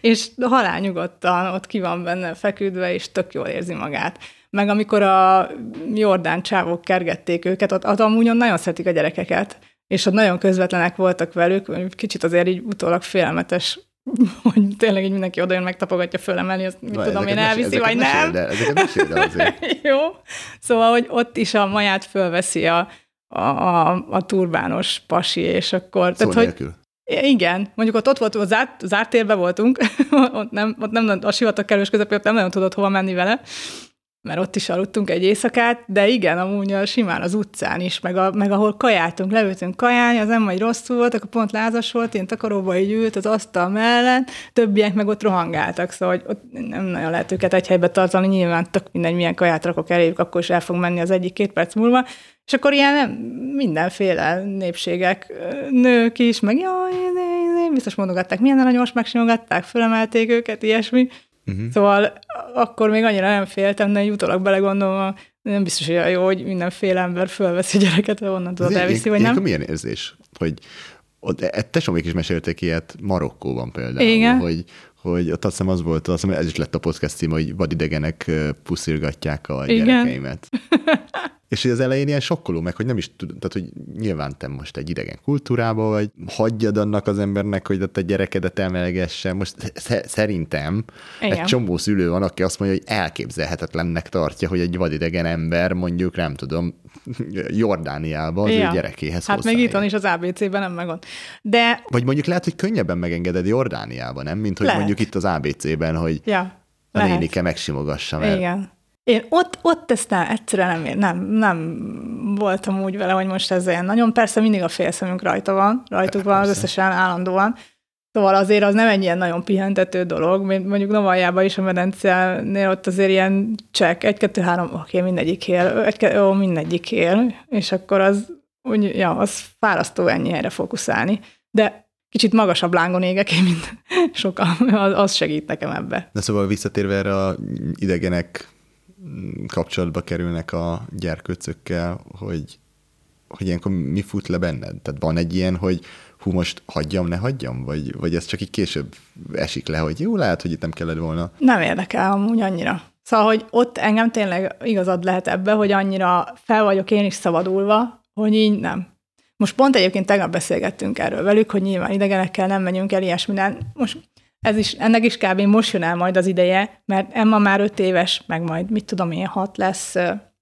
és halálnyugodtan ott ki van benne feküdve, és tök jól érzi magát. Meg amikor a jordán csávok kergették őket, ott amúgy nagyon szeretik a gyerekeket, és ott nagyon közvetlenek voltak velük, kicsit azért így utólag félelmetes, hogy tényleg így mindenki odajön, megtapogatja fölemeli, azt mit tudom én, elviszi, vagy nem. Ezeket mesélj el azért. Jó. Szóval, hogy ott is a maját fölveszi a turbános pasi, és akkor... Szó tehát, nélkül. Hogy, igen. Mondjuk ott volt, zárt térben voltunk, ott nem a sivatagkerülés közepén ott nem nagyon tudott hova menni vele, mert ott is aludtunk egy éjszakát, de igen, amúgy simán az utcán is, meg ahol kajáltunk, leültünk kajálni, az ember rosszul volt, akkor pont lázas volt, én takaróba így ült az asztal mellett, többiek meg ott rohangáltak, szóval ott nem nagyon lehet őket egy helybe tartani, nyilván tök mindegy, milyen kaját rakok eléjük, akkor is el fog menni az 1-2 perc múlva, és akkor ilyen mindenféle népségek, nők is, meg jaj, biztos mondogatták, milyen aranyos, megsimogatták, fölemelték őket, ilyesmi. Uh-huh. Szóval akkor még annyira nem féltem, de így utólag belegondolom, nem biztos, hogy jó, hogy mindenféle ember fölveszi gyereket, vagy onnan tudod elviszi, vagy nem. Akkor milyen érzés, hogy te Somék is meséltek ilyet Marokkóban például, hogy, hogy ott azt hiszem az volt, azt hiszem ez is lett a podcast címe, hogy vadidegenek puszilgatják a gyerekeimet. És hogy az elején ilyen sokkoló, meg hogy nem is tudod, tehát hogy nyilván te most egy idegen kultúrában vagy, hagyjad annak az embernek, hogy ott a gyerekedet emelgesse. Most szerintem igen. Egy csomó szülő van, aki azt mondja, hogy elképzelhetetlennek tartja, hogy egy vadidegen ember mondjuk, nem tudom, Jordániában az igen. ő gyerekéhez hát hozzájön. Meg itthon is az ABC-ben nem megvan. De... Vagy mondjuk lehet, hogy könnyebben megengeded Jordániában, nem? Mint hogy lehet. Mondjuk itt az ABC-ben, hogy ja, a nénike megsimogassa. Mert... Igen. Én ott ezt nem voltam úgy vele, hogy most ez ilyen nagyon. Persze mindig a félszemünk rajtuk van, az összesen állandóan. Szóval azért az nem egy ilyen nagyon pihentető dolog, mint mondjuk Novaljában is a medencénél ott azért ilyen check, 1, 2, 3, oké, mindegyik él, ó, mindegyik él, és akkor az úgy, ja, az fárasztó ennyi erre fókuszálni. De kicsit magasabb lángon égek én, mint sokan, az segít nekem ebbe. De szóval visszatérve erre a idegenek, kapcsolatba kerülnek a gyerkőcökkel, hogy ilyenkor mi fut le benned? Tehát van egy ilyen, hogy hú, most hagyjam, ne hagyjam? Vagy ez csak így később esik le, hogy jó, lehet, hogy itt nem kellett volna. Nem érdekel amúgy annyira. Szóval, hogy ott engem tényleg igazad lehet ebbe, hogy annyira fel vagyok én is szabadulva, hogy így nem. Most pont egyébként tegnap beszélgettünk erről velük, hogy nyilván idegenekkel nem menjünk el ilyesminen. Most ennek is kb. Most jön el majd az ideje, mert Emma már 5 éves, meg majd, mit tudom én, 6 lesz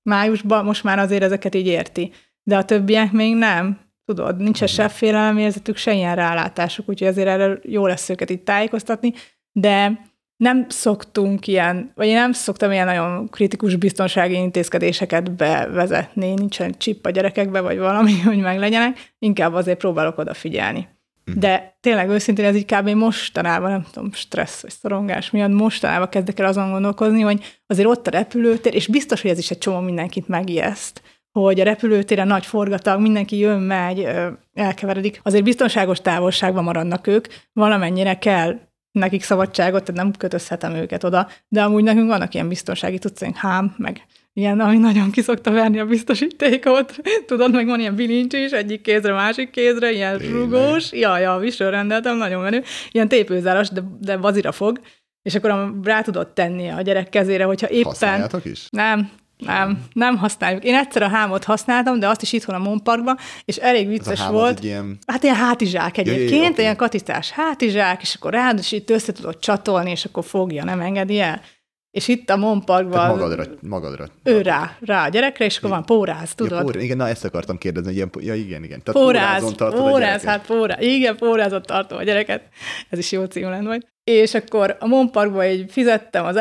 májusban, most már azért ezeket így érti. De a többiek még nem, tudod, nincs se félelemérzetük, se ilyen rálátásuk, úgyhogy azért erről jó lesz őket itt tájékoztatni, de nem szoktunk ilyen, vagy én nem szoktam ilyen nagyon kritikus biztonsági intézkedéseket bevezetni, nincsen chip a gyerekekbe, vagy valami, hogy meglegyenek, inkább azért próbálok odafigyelni. De tényleg őszintén ez így kb. Mostanában, nem tudom, stressz vagy szorongás miatt, mostanában kezdek el azon gondolkozni, hogy azért ott a repülőtér, és biztos, hogy ez is egy csomó mindenkit megijeszt, hogy a repülőtéren nagy forgatag, mindenki jön, megy, elkeveredik. Azért biztonságos távolságban maradnak ők, valamennyire kell nekik szabadságot, tehát nem kötözhetem őket oda, de amúgy nekünk vannak ilyen biztonsági tudszaink, hám, meg ilyen, ami nagyon ki szokta verni a biztosítékot. Tudod, meg van ilyen bilincs is, egyik kézre, másik kézre, ilyen rugós. Ja, visről rendeltem, nagyon menő. Ilyen tépőzáros, de bazira fog. És akkor rá tudod tenni a gyerek kezére, hogyha éppen... Használjátok is? Nem használjuk. Én egyszer a hámot használtam, de azt is itthon a Monparkban, és elég vicces volt. Ilyen... Hát ilyen hátizsák egyébként, okay. Ilyen katitás hátizsák, és akkor rád, és itt össze tudod csatolni, és akkor fogja, nem engedi el. És itt a Monparkban... magadra. Ő rá a gyerekre, és akkor van póráz, tudod? Ja, igen, na ezt akartam kérdezni, hogy ilyen, ja igen. Tehát pórázat tartom a gyereket. Ez is jó cím lenne majd. És akkor a Monparkban így fizettem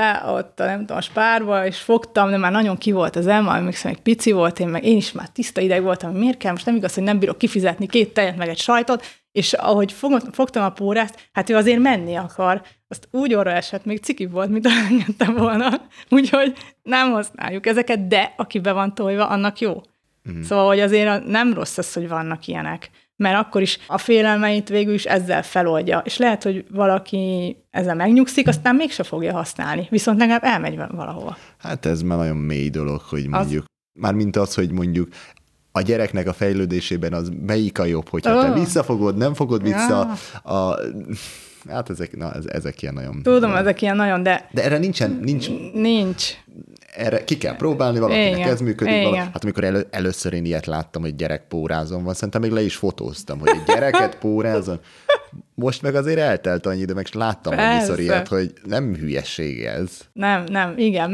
a Spárba, és fogtam, de már nagyon ki volt az Emma, még pici volt, én is már tiszta ideg voltam, hogy miért kell, most nem igaz, hogy nem bírok kifizetni 2 tejet, meg egy sajtot, és ahogy fogtam a pórázt, hát ő azért menni akar, azt úgy orra esett, még cikibb volt, mint elengedtem volna, úgyhogy nem használjuk ezeket, de aki be van tojva, annak jó. Mm. Szóval, hogy azért nem rossz az, hogy vannak ilyenek, mert akkor is a félelmeit végül is ezzel feloldja, és lehet, hogy valaki ezzel megnyugszik, aztán mégse fogja használni, viszont legalább elmegy valahova. Hát ez már nagyon mély dolog, hogy mondjuk, mármint az, hogy mondjuk a gyereknek a fejlődésében az melyik a jobb, hogyha te visszafogod, nem fogod vissza, hát ezek ilyen nagyon... Tudom, ezek ilyen nagyon, de... De erre nincs. Erre ki kell próbálni, valakinek igen, ez működik. Hát amikor először én ilyet láttam, hogy gyerek pórázon van, szerintem még le is fotóztam, hogy egy gyereket pórázon. Most meg azért eltelt annyi idő, meg láttam annyiszor ilyet, hogy nem hülyeség ez. Nem, igen.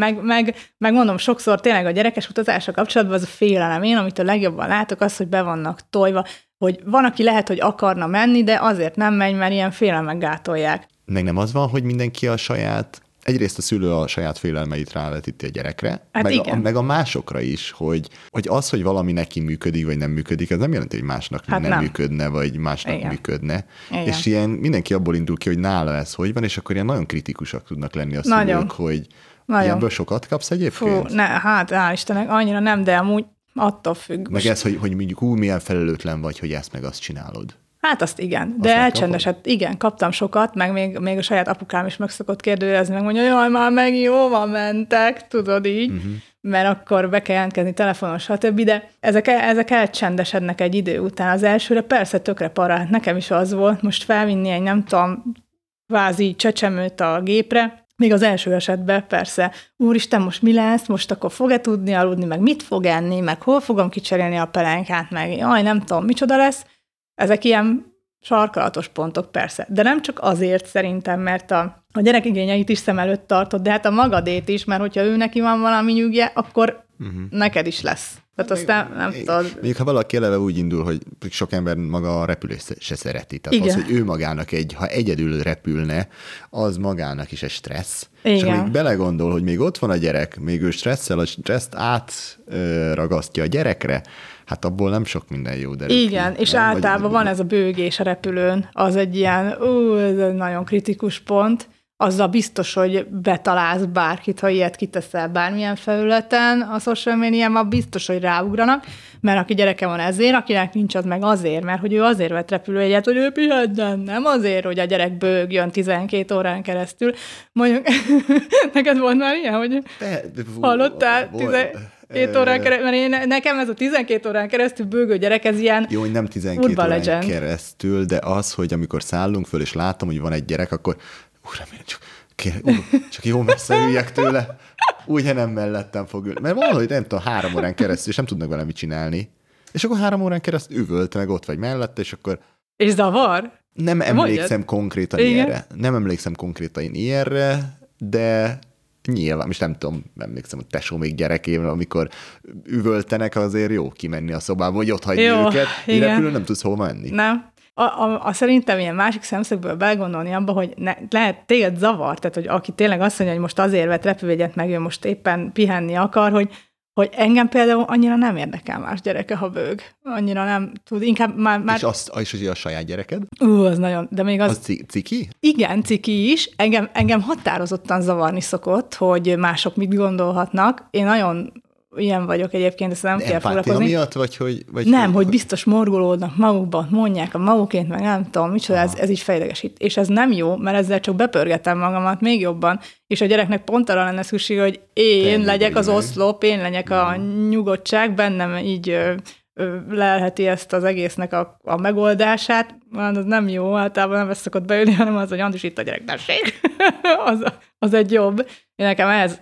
Meg mondom, sokszor tényleg a gyerekes utazása kapcsolatban az a félelem. Én, amit a legjobban látok, az, hogy be vannak tojva, hogy van, aki lehet, hogy akarna menni, de azért nem megy, mert ilyen félelmek gátolják. Meg nem az van, hogy mindenki a saját... Egyrészt a szülő a saját félelmeit rávetíti a gyerekre, hát meg a másokra is, hogy az, hogy valami neki működik, vagy nem működik, ez nem jelenti, hogy másnak hát nem működne, vagy másnak igen. működne. Igen. És ilyen mindenki abból indul ki, hogy nála ez hogy van, és akkor ilyen nagyon kritikusak tudnak lenni a szülők, nagyon. Hogy nagyon. Ilyenből sokat kapsz egyébként? Fú, hál' Istennek, annyira nem, de amúgy attól függ. Meg ez, hogy mondjuk milyen felelőtlen vagy, hogy ezt meg azt csinálod. Hát azt igen, de elcsendesedtem. Igen, kaptam sokat, meg még a saját apukám is meg szokott kérdőjelezni, meg mondja, jaj, már megint jóval mentek, tudod így, mert akkor be kell jelentkezni telefonon, stb. De ezek elcsendesednek egy idő után. Az elsőre persze tökre parált, nekem is az volt, most felvinni egy, nem tudom, kvázi csecsemőt a gépre, még az első esetben persze, úristen, most mi lesz, most akkor fog-e tudni aludni, meg mit fog enni, meg hol fogom kicserélni a pelenkát, meg jaj, nem tudom, micsoda lesz. Ezek ilyen sarkalatos pontok persze, de nem csak azért szerintem, mert a gyerek igényeit is szem előtt tartod, de hát a magadét is, mert hogyha ő neki van valami nyűgje, akkor neked is lesz. Tehát aztán nem tudod. Mondjuk, ha valaki eleve úgy indul, hogy sok ember maga a repülést se szereti. Tehát igen. Az, hogy ő magának ha egyedül repülne, az magának is egy stressz. Igen. És amíg belegondol, hogy még ott van a gyerek, még ő stresszel, a stresszt átragasztja a gyerekre, hát abból nem sok minden jó derül. Igen, és nem? Általában van ez a bőgés a repülőn. Az egy ilyen, ez egy nagyon kritikus pont. Azzal biztos, hogy betalálsz bárkit, ha ilyet kiteszel bármilyen felületen, a social médiában biztos, hogy ráugranak, mert aki gyereke van ezért, akinek nincs, az meg azért, mert hogy ő azért vett repülőjegyet, hogy ő pihenjen, nem azért, hogy a gyerek bőgjön 12 órán keresztül. Mondjuk, neked volt már ilyen, hogy hallottál? 12 órán keresztül, mert nekem ez a 12 órán keresztül bőgő gyerek, ez ilyen jó, nem 12 órán keresztül, de az, hogy amikor szállunk föl, és látom, hogy van egy gyerek, akkor remélem, csak jó messze üljek tőle, úgyhogy nem mellettem fog ülni. Mert valahogy nem tudom, 3 órán keresztül, és nem tudnak vele mit csinálni. És akkor 3 órán keresztül üvölt, meg ott vagy mellette, és akkor... És zavar? Nem emlékszem konkrétan ilyenre. Nem emlékszem konkrétan ilyenre, de nyilván, most nem tudom, emlékszem, hogy tesó még gyerekével, amikor üvöltenek, azért jó kimenni a szobába, hogy ott hagyni őket. Én repülő nem tudsz hova menni. Nem. Szerintem ilyen másik szemszögből belegondolni abba, hogy lehet téged zavar, tehát hogy aki tényleg azt mondja, hogy most azért vett repülőjegyet, meg ő most éppen pihenni akar, hogy engem például annyira nem érdekel más gyereke, ha bőg. Annyira nem tud, inkább már... És ugye a saját gyereked? Az nagyon, de még az... Az ciki? Igen, ciki is. Engem határozottan zavarni szokott, hogy mások mit gondolhatnak. Én nagyon... ilyen vagyok egyébként, ezt nem kell foglalkozni. Miatt, vagy nem, hogy biztos morgolódnak magukban, mondják a magukként, meg nem tudom, micsoda, ez így fejlegesít. És ez nem jó, mert ezzel csak bepörgetem magamat még jobban, és a gyereknek pont arra lenne szükség, hogy én legyek az oszlop, én legyek a nyugodtság, bennem így lelheti ezt az egésznek a megoldását, az nem jó, általában nem ezt szokott beülni, hanem az, hogy Andis itt a gyerek, tessék! az egy jobb. Én nekem ez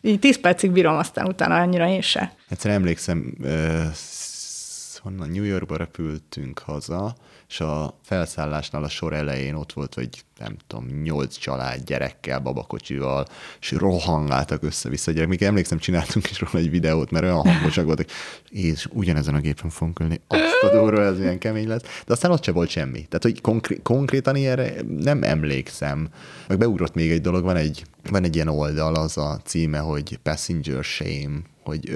így 10 percig bírom, aztán utána annyira én se. Egyszer emlékszem, honnan New Yorkba repültünk haza, és a felszállásnál a sor elején ott volt, vagy nem tudom, 8 család gyerekkel, babakocsival, és rohangáltak össze-vissza a gyerek. Még emlékszem, csináltunk is róla egy videót, mert olyan hangosak voltak, és ugyanezen a gépen fogunk ülni, azt a durva, ez ilyen kemény lesz. De aztán ott sem volt semmi. Tehát, hogy konkrétan ilyenre nem emlékszem. Meg beugrott még egy dolog, van egy ilyen oldal, az a címe, hogy Passenger Shame,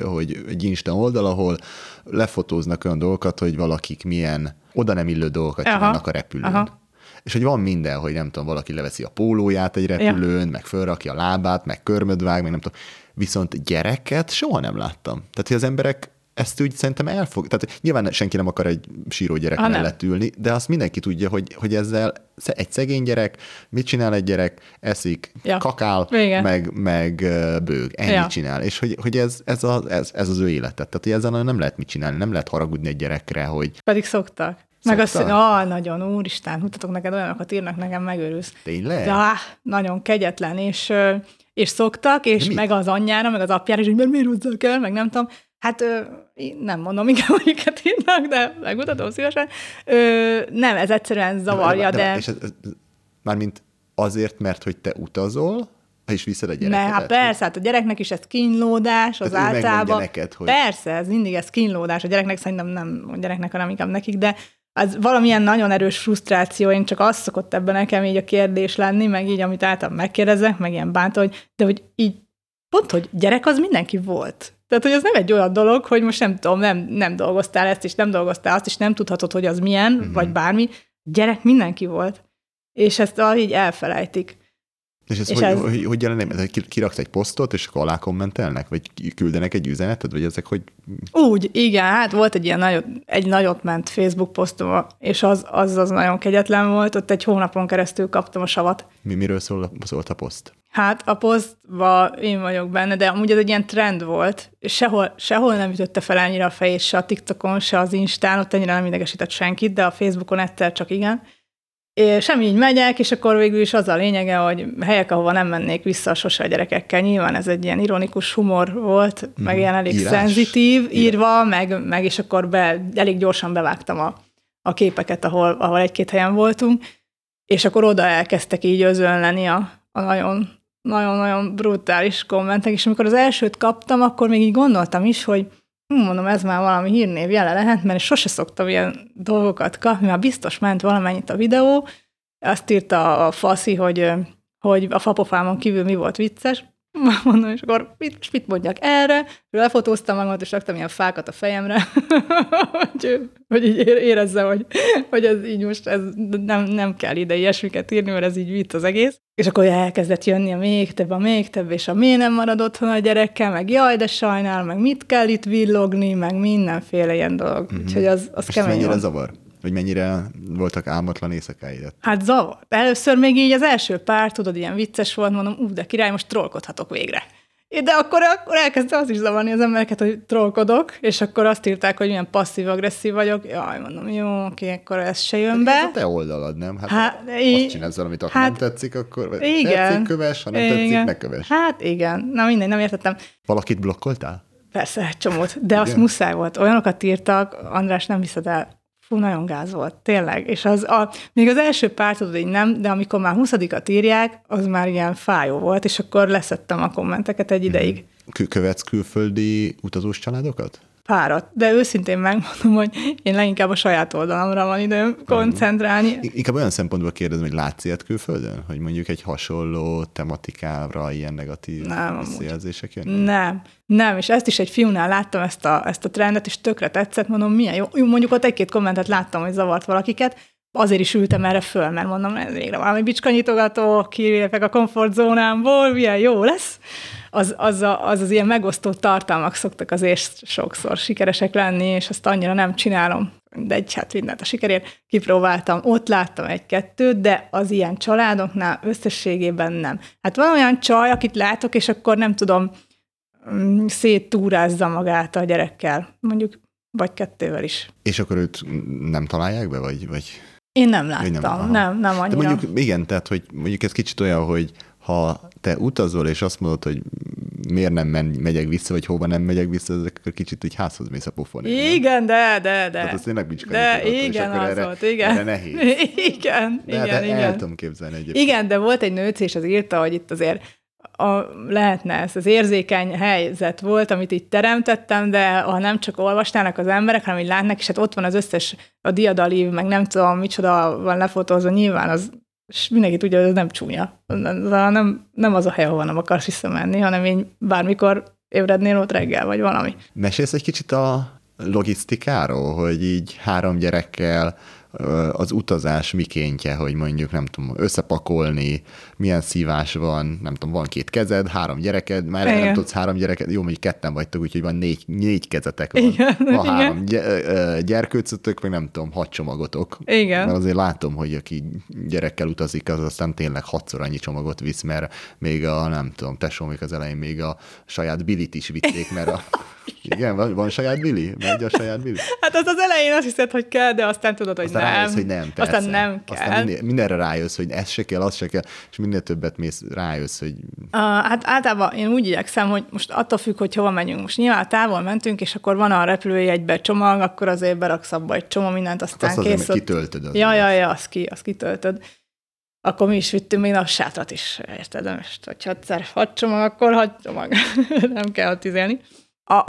hogy egy Insta oldal, ahol lefotóznak olyan dolgokat, hogy valakik milyen oda nem illő dolgokat csinálnak a repülőn. Aha. És hogy van minden, hogy nem tudom, valaki leveszi a pólóját egy repülőn, meg fölrakja a lábát, meg körmöd vág, meg nem tudom. Viszont gyereket soha nem láttam. Tehát, hogy az emberek ezt úgy szerintem tehát nyilván senki nem akar egy síró gyerek mellett ülni, de azt mindenki tudja, hogy ezzel egy szegény gyerek, mit csinál egy gyerek, eszik, kakál, meg bőg, ennyit csinál. És hogy ez az ő életet. Tehát hogy ezzel nem lehet mit csinálni, nem lehet haragudni egy gyerekre, hogy... Pedig szoktak. Meg azt mondja, nagyon, úristen, mutatok neked, olyanokat írnak, nekem megőrülsz. Tényleg? De, nagyon kegyetlen, és szoktak, és meg az anyjára, meg az apjára, és hogy miért hozzá kell, meg nem tudom. Hát nem mondom, igen, amiket írnak, de megmutatom szívesen. Nem, ez egyszerűen zavarja, de... És ez, mármint azért, mert hogy te utazol, és viszed a gyerekedet. Hát persze, hát a gyereknek is ez kínlódás, az általában... Neked, hogy... Persze, ez mindig ez kínlódás. A gyereknek szerintem nem a gyereknek, hanem inkább nekik, de az valamilyen nagyon erős frusztráció, én csak az szokott ebben nekem így a kérdés lenni, meg így, amit általában megkérdezek, meg ilyen bántó, hogy így pont, hogy gyerek az mindenki volt. Tehát, hogy ez nem egy olyan dolog, hogy most nem tudom, nem dolgoztál ezt, és nem dolgoztál azt, és nem tudhatod, hogy az milyen, vagy bármi. Gyerek mindenki volt. És ezt így elfelejtik. És hogy jelenem? Kiraksz egy posztot, és akkor alá kommentelnek? Vagy küldenek egy üzenetet? Vagy ezek hogy... Úgy, igen. Hát volt egy ilyen nagyot ment Facebook posztom, és az nagyon kegyetlen volt. Ott egy hónapon keresztül kaptam a savat. Miről szólt a poszt? Hát a posztban én vagyok benne, de amúgy ez egy ilyen trend volt. Sehol nem ütötte fel ennyire a fejét, se a TikTokon, se az Instán, ott ennyire nem idegesített senkit, de a Facebookon egyszer csak igen. És sem így megyek, és akkor végül is az a lényege, hogy helyek, ahova nem mennék vissza sose a gyerekekkel. Nyilván ez egy ilyen ironikus humor volt, meg ilyen elég szenzitív írva, meg és akkor elég gyorsan bevágtam a képeket, ahol egy-két helyen voltunk, és akkor oda elkezdtek így özönleni a nagyon-nagyon brutális kommentek, és amikor az elsőt kaptam, akkor még így gondoltam is, hogy mondom, ez már valami hírnév jele lehet, mert sose szoktam ilyen dolgokat kapni, már biztos ment valamennyit a videó. Azt írta a faszi, hogy a fapofámon kívül mi volt vicces. Mondom, és akkor mit mondjak erre? Lefotóztam magamat, és raktam ilyen fákat a fejemre, hogy így érezzem, hogy ez így most ez nem kell ide ilyesmiket írni, mert ez így vicc az egész. És akkor elkezdett jönni a még több, és a még nem marad otthon a gyerekkel, meg jaj, de sajnál, meg mit kell itt villogni, meg mindenféle ilyen dolog. Mm-hmm. Úgyhogy az és kemény. És mennyire zavar? Vagy mennyire voltak álmatlan éjszakáidat? Hát zavar. Először még így az első pár, tudod, ilyen vicces volt, mondom, de király, most trollkodhatok végre. De akkor elkezdte azt is zavarni az embereket, hogy trollkodok, és akkor azt írták, hogy milyen passzív-agresszív vagyok. Jaj, mondom, jó, oké, akkor ez se jön be. Ez a te oldalad, nem? Hát azt csinálsz valamit, ha nem tetszik, akkor igen, tetszik, köves, ha nem igen, tetszik, ne köves. Hát igen, na mindegy, nem értettem. Valakit blokkoltál? Persze, csomót, de igen, azt muszáj volt. Olyanokat írtak, András, nem hiszed el. Fú, nagyon gáz volt, tényleg. És még az első pár, tudod, így nem, de amikor már 20-at írják, az már ilyen fájó volt, és akkor leszettem a kommenteket egy ideig. Követsz külföldi utazós családokat? Párat, de őszintén megmondom, hogy én leginkább a saját oldalamra van időm koncentrálni. Inkább olyan szempontból kérdezem, hogy látsz ilyet külföldön? Hogy mondjuk egy hasonló tematikára ilyen negatív visszajelzések jönnek? Nem, és ezt is egy fiúnál láttam ezt a trendet, és tökre tetszett, mondom, milyen jó. Mondjuk ott egy-két kommentet láttam, hogy zavart valakiket, azért is ültem erre föl, mert mondom, ez végre valami bicskanyitogató, kilépek a komfortzónámból, milyen jó lesz. Az ilyen megosztó tartalmak szoktak azért sokszor sikeresek lenni, és azt annyira nem csinálom. De egy hát mindent a sikerért kipróbáltam, ott láttam egy-kettőt, de az ilyen családoknál összességében nem. Hát van olyan csaj, akit látok, és akkor nem tudom, széttúrázza magát a gyerekkel, mondjuk, vagy kettővel is. És akkor őt nem találják be, vagy? Én nem láttam, nem annyira. De mondjuk igen, tehát hogy mondjuk ez kicsit olyan, hogy ha te utazol, és azt mondod, hogy miért nem megyek vissza, vagy hova nem megyek vissza, akkor kicsit így házhoz mész a pofon. Igen, de. Tehát azt tényleg bicskanyitogató, és akkor erre nehéz. Igen. El tudom képzelni egyébként. Igen, de volt egy nőc, és az írta, hogy itt azért lehetne ez az érzékeny helyzet volt, amit így teremtettem, de ha nem csak olvasnának az emberek, hanem így látnak, és hát ott van az összes, a diadalív, meg nem tudom, micsoda van lefotózva, nyilván az, és mindenki tudja, hogy ez nem csúnya. Nem az a hely, ahova nem akarsz visszamenni, hanem így bármikor ébrednél ott reggel, vagy valami. Mesélsz egy kicsit a logisztikáról, hogy így 3 gyerekkel az utazás mikéntje, hogy mondjuk nem tudom, összepakolni, milyen szívás van, nem tudom, van 2 kezed, 3 gyereked, már igen, nem tudsz 3 gyereket, jó, mondjuk 2-en vagytok, úgyhogy van 4 kezetek van. Igen, van 3 gyerkőcötök, meg nem tudom, 6 csomagotok. Igen. Mert azért látom, hogy aki gyerekkel utazik, az aztán tényleg 6-szor annyi csomagot visz, mert még a, nem tudom, tesómik az elején még a saját bilit is vitték, mert a igen, van saját bili? Megy a saját bili? Hát az elején azt hiszed, hogy kell, de aztán tudod, hogy aztán nem. Rájössz, hogy nem, persze. Aztán nem kell. Aztán mindenre rájössz, hogy ez se kell, az se kell, és minél többet mész, rájössz, hogy... Hát általában én úgy igyekszem, hogy most attól függ, hogy hova menjünk. Most nyilván távol mentünk, és akkor van a repülőjegybe csomag, akkor azért beraksz abba egy csomó mindent, aztán kész. Azt kitöltöd. Azt kitöltöd. Akkor mi is vittünk még a sátrat is, érted? Most, hogy 6x6 csomag, akkor 6 csomag. Nem kell ott izélni.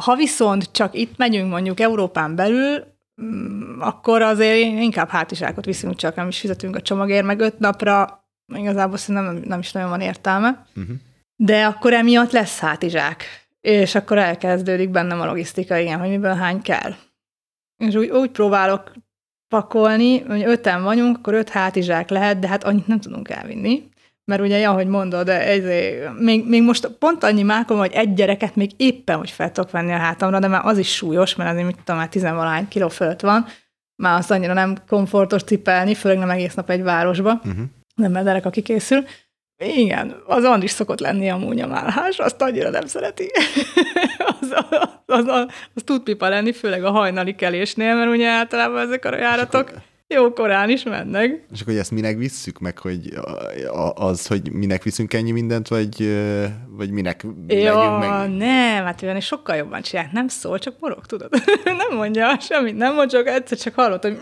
Ha viszont csak itt megyünk mondjuk Európán belül, akkor azért inkább hátizsákot viszünk, csak nem is fizetünk a csomagért, meg 5 napra igazából szerintem nem is nagyon van értelme. Uh-huh. De akkor emiatt lesz hátizsák, és akkor elkezdődik bennem a logisztika, igen, hogy miből hány kell. És úgy próbálok pakolni, hogy 5-en vagyunk, akkor 5 hátizsák lehet, de hát annyit nem tudunk elvinni. Mert ugye, ahogy mondod, még most pont annyi mákom, hogy egy gyereket még éppen, hogy fel tudok venni a hátamra, de már az is súlyos, mert azért, mit tudom, már 10-valahány kiló fölött van, már azt annyira nem komfortos cipelni, főleg nem egész nap egy városba, nem mert derek, aki készül. Igen, az Andris szokott lenni amúgy a málhás, azt annyira nem szereti. az tud pipa lenni, főleg a hajnali kelésnél, mert ugye általában ezek a járatok... Jó korán is mennek. És akkor ezt minek visszük meg, hogy az, hogy minek viszünk ennyi mindent, vagy minek megyünk meg? Nem, hát ugyanis sokkal jobban csinálják. Nem szól, csak morog, tudod? Nem mondja semmit, nem mond, csak egyszer csak hallott, hogy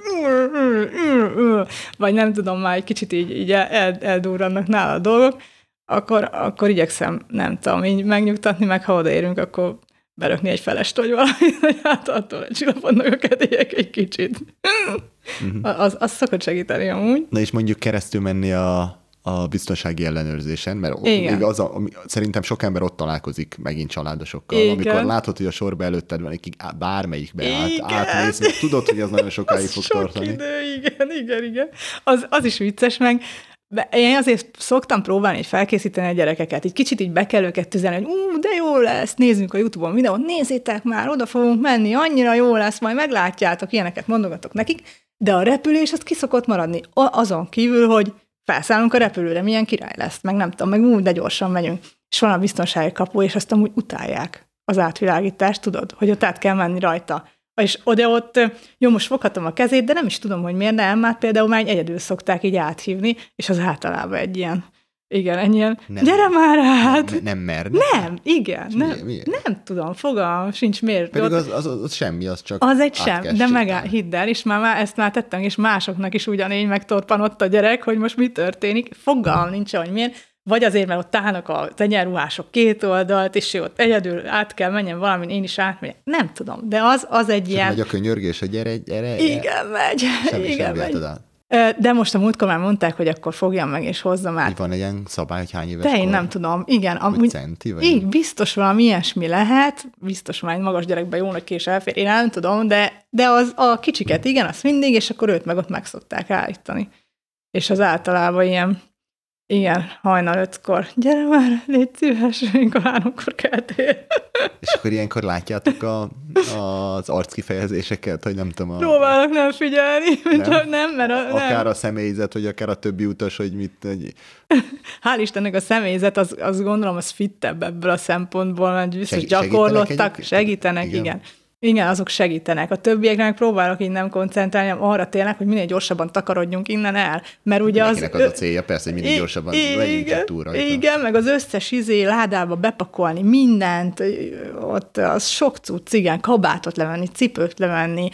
vagy nem tudom, már egy kicsit így eldurrannak nála a dolgok, akkor igyekszem, nem tudom, így megnyugtatni, meg ha odaérünk, akkor belökni egy felest, vagy valamit, hogy hát attól csillapodnak a kedélyek egy kicsit. Uh-huh. Az szokott segíteni amúgy. Na és mondjuk keresztül menni a biztonsági ellenőrzésen, mert még az szerintem sok ember ott találkozik megint családosokkal, igen. Amikor látod, hogy a sorba előtted van, bármelyikbe átmész, mert tudod, hogy az nagyon sokáig fog tartani. Idő, igen. Az is vicces meg. Én azért szoktam próbálni felkészíteni a gyerekeket, így kicsit így be kell őket tüzelni, hogy de jó lesz, nézzünk a YouTube-on videót, nézzétek már, oda fogunk menni, annyira jó lesz, majd meglátjátok, ilyeneket mondogatok nekik, de a repülés az ki szokott maradni, azon kívül, hogy felszállunk a repülőre, milyen király lesz, meg nem tudom, meg de gyorsan megyünk. És van a biztonsági kapu, és azt amúgy utálják az átvilágítást, tudod, hogy ott át kell menni rajta. És ott, jó, most foghatom a kezét, de nem is tudom, hogy miért nem, már például már egyedül szokták így áthívni, és az általában egy ilyen, nem, gyere már át! Nem merne. Nem, igen, nem tudom, fogalmam sincs miért. Pedig az semmi, az csak az egy sem, de megáll, hidd el, és már ezt már tettem, és másoknak is ugyanígy megtorpanott a gyerek, hogy most mi történik, fogalmam nincs, hogy miért. Vagy azért, mert ott állnak a egyenruhások két oldalt, és ott egyedül át kell menjen valamin, én is átmegyek. Nem tudom, de az egy ilyen... Megy a könyörgés, hogy gyere. Igen, megy. Semmi. De most a múltkor már mondták, hogy akkor fogjam meg, és hozzam át. Így van egy ilyen szabály, hogy hány éves kor? De én nem tudom. Igen. Amúgy, centi, vagy? Így, biztos valami ilyesmi lehet. Biztos már egy magas gyerekben jó nagy kés elfér. Én nem tudom, de az a kicsiket, igen, azt mindig, és akkor őt meg ott meg szokták állítani. És az általában ilyen... Igen, hajnal 5-kor. Gyere már, légy szíves, amikor 3-kor keltél. És akkor ilyenkor látjátok az arckifejezéseket, hogy nem tudom. Próbálok nem figyelni, nem mert akár a személyzet, vagy akár a többi utas, hogy mit... Hál' Istennek a személyzet, az gondolom, az fittebb ebből a szempontból, mert biztos gyakorlottak, segítenek, igen. Igen, azok segítenek. A többieknek meg próbálok így nem koncentrálni, hanem arra tényleg, hogy minél gyorsabban takarodjunk innen el. Mert ugye mindenkinek az a célja, persze, hogy minél gyorsabban legyünk túl rajta. Igen, meg az összes ládába bepakolni mindent, ott az sok cucc, igen, kabátot levenni, cipőt levenni.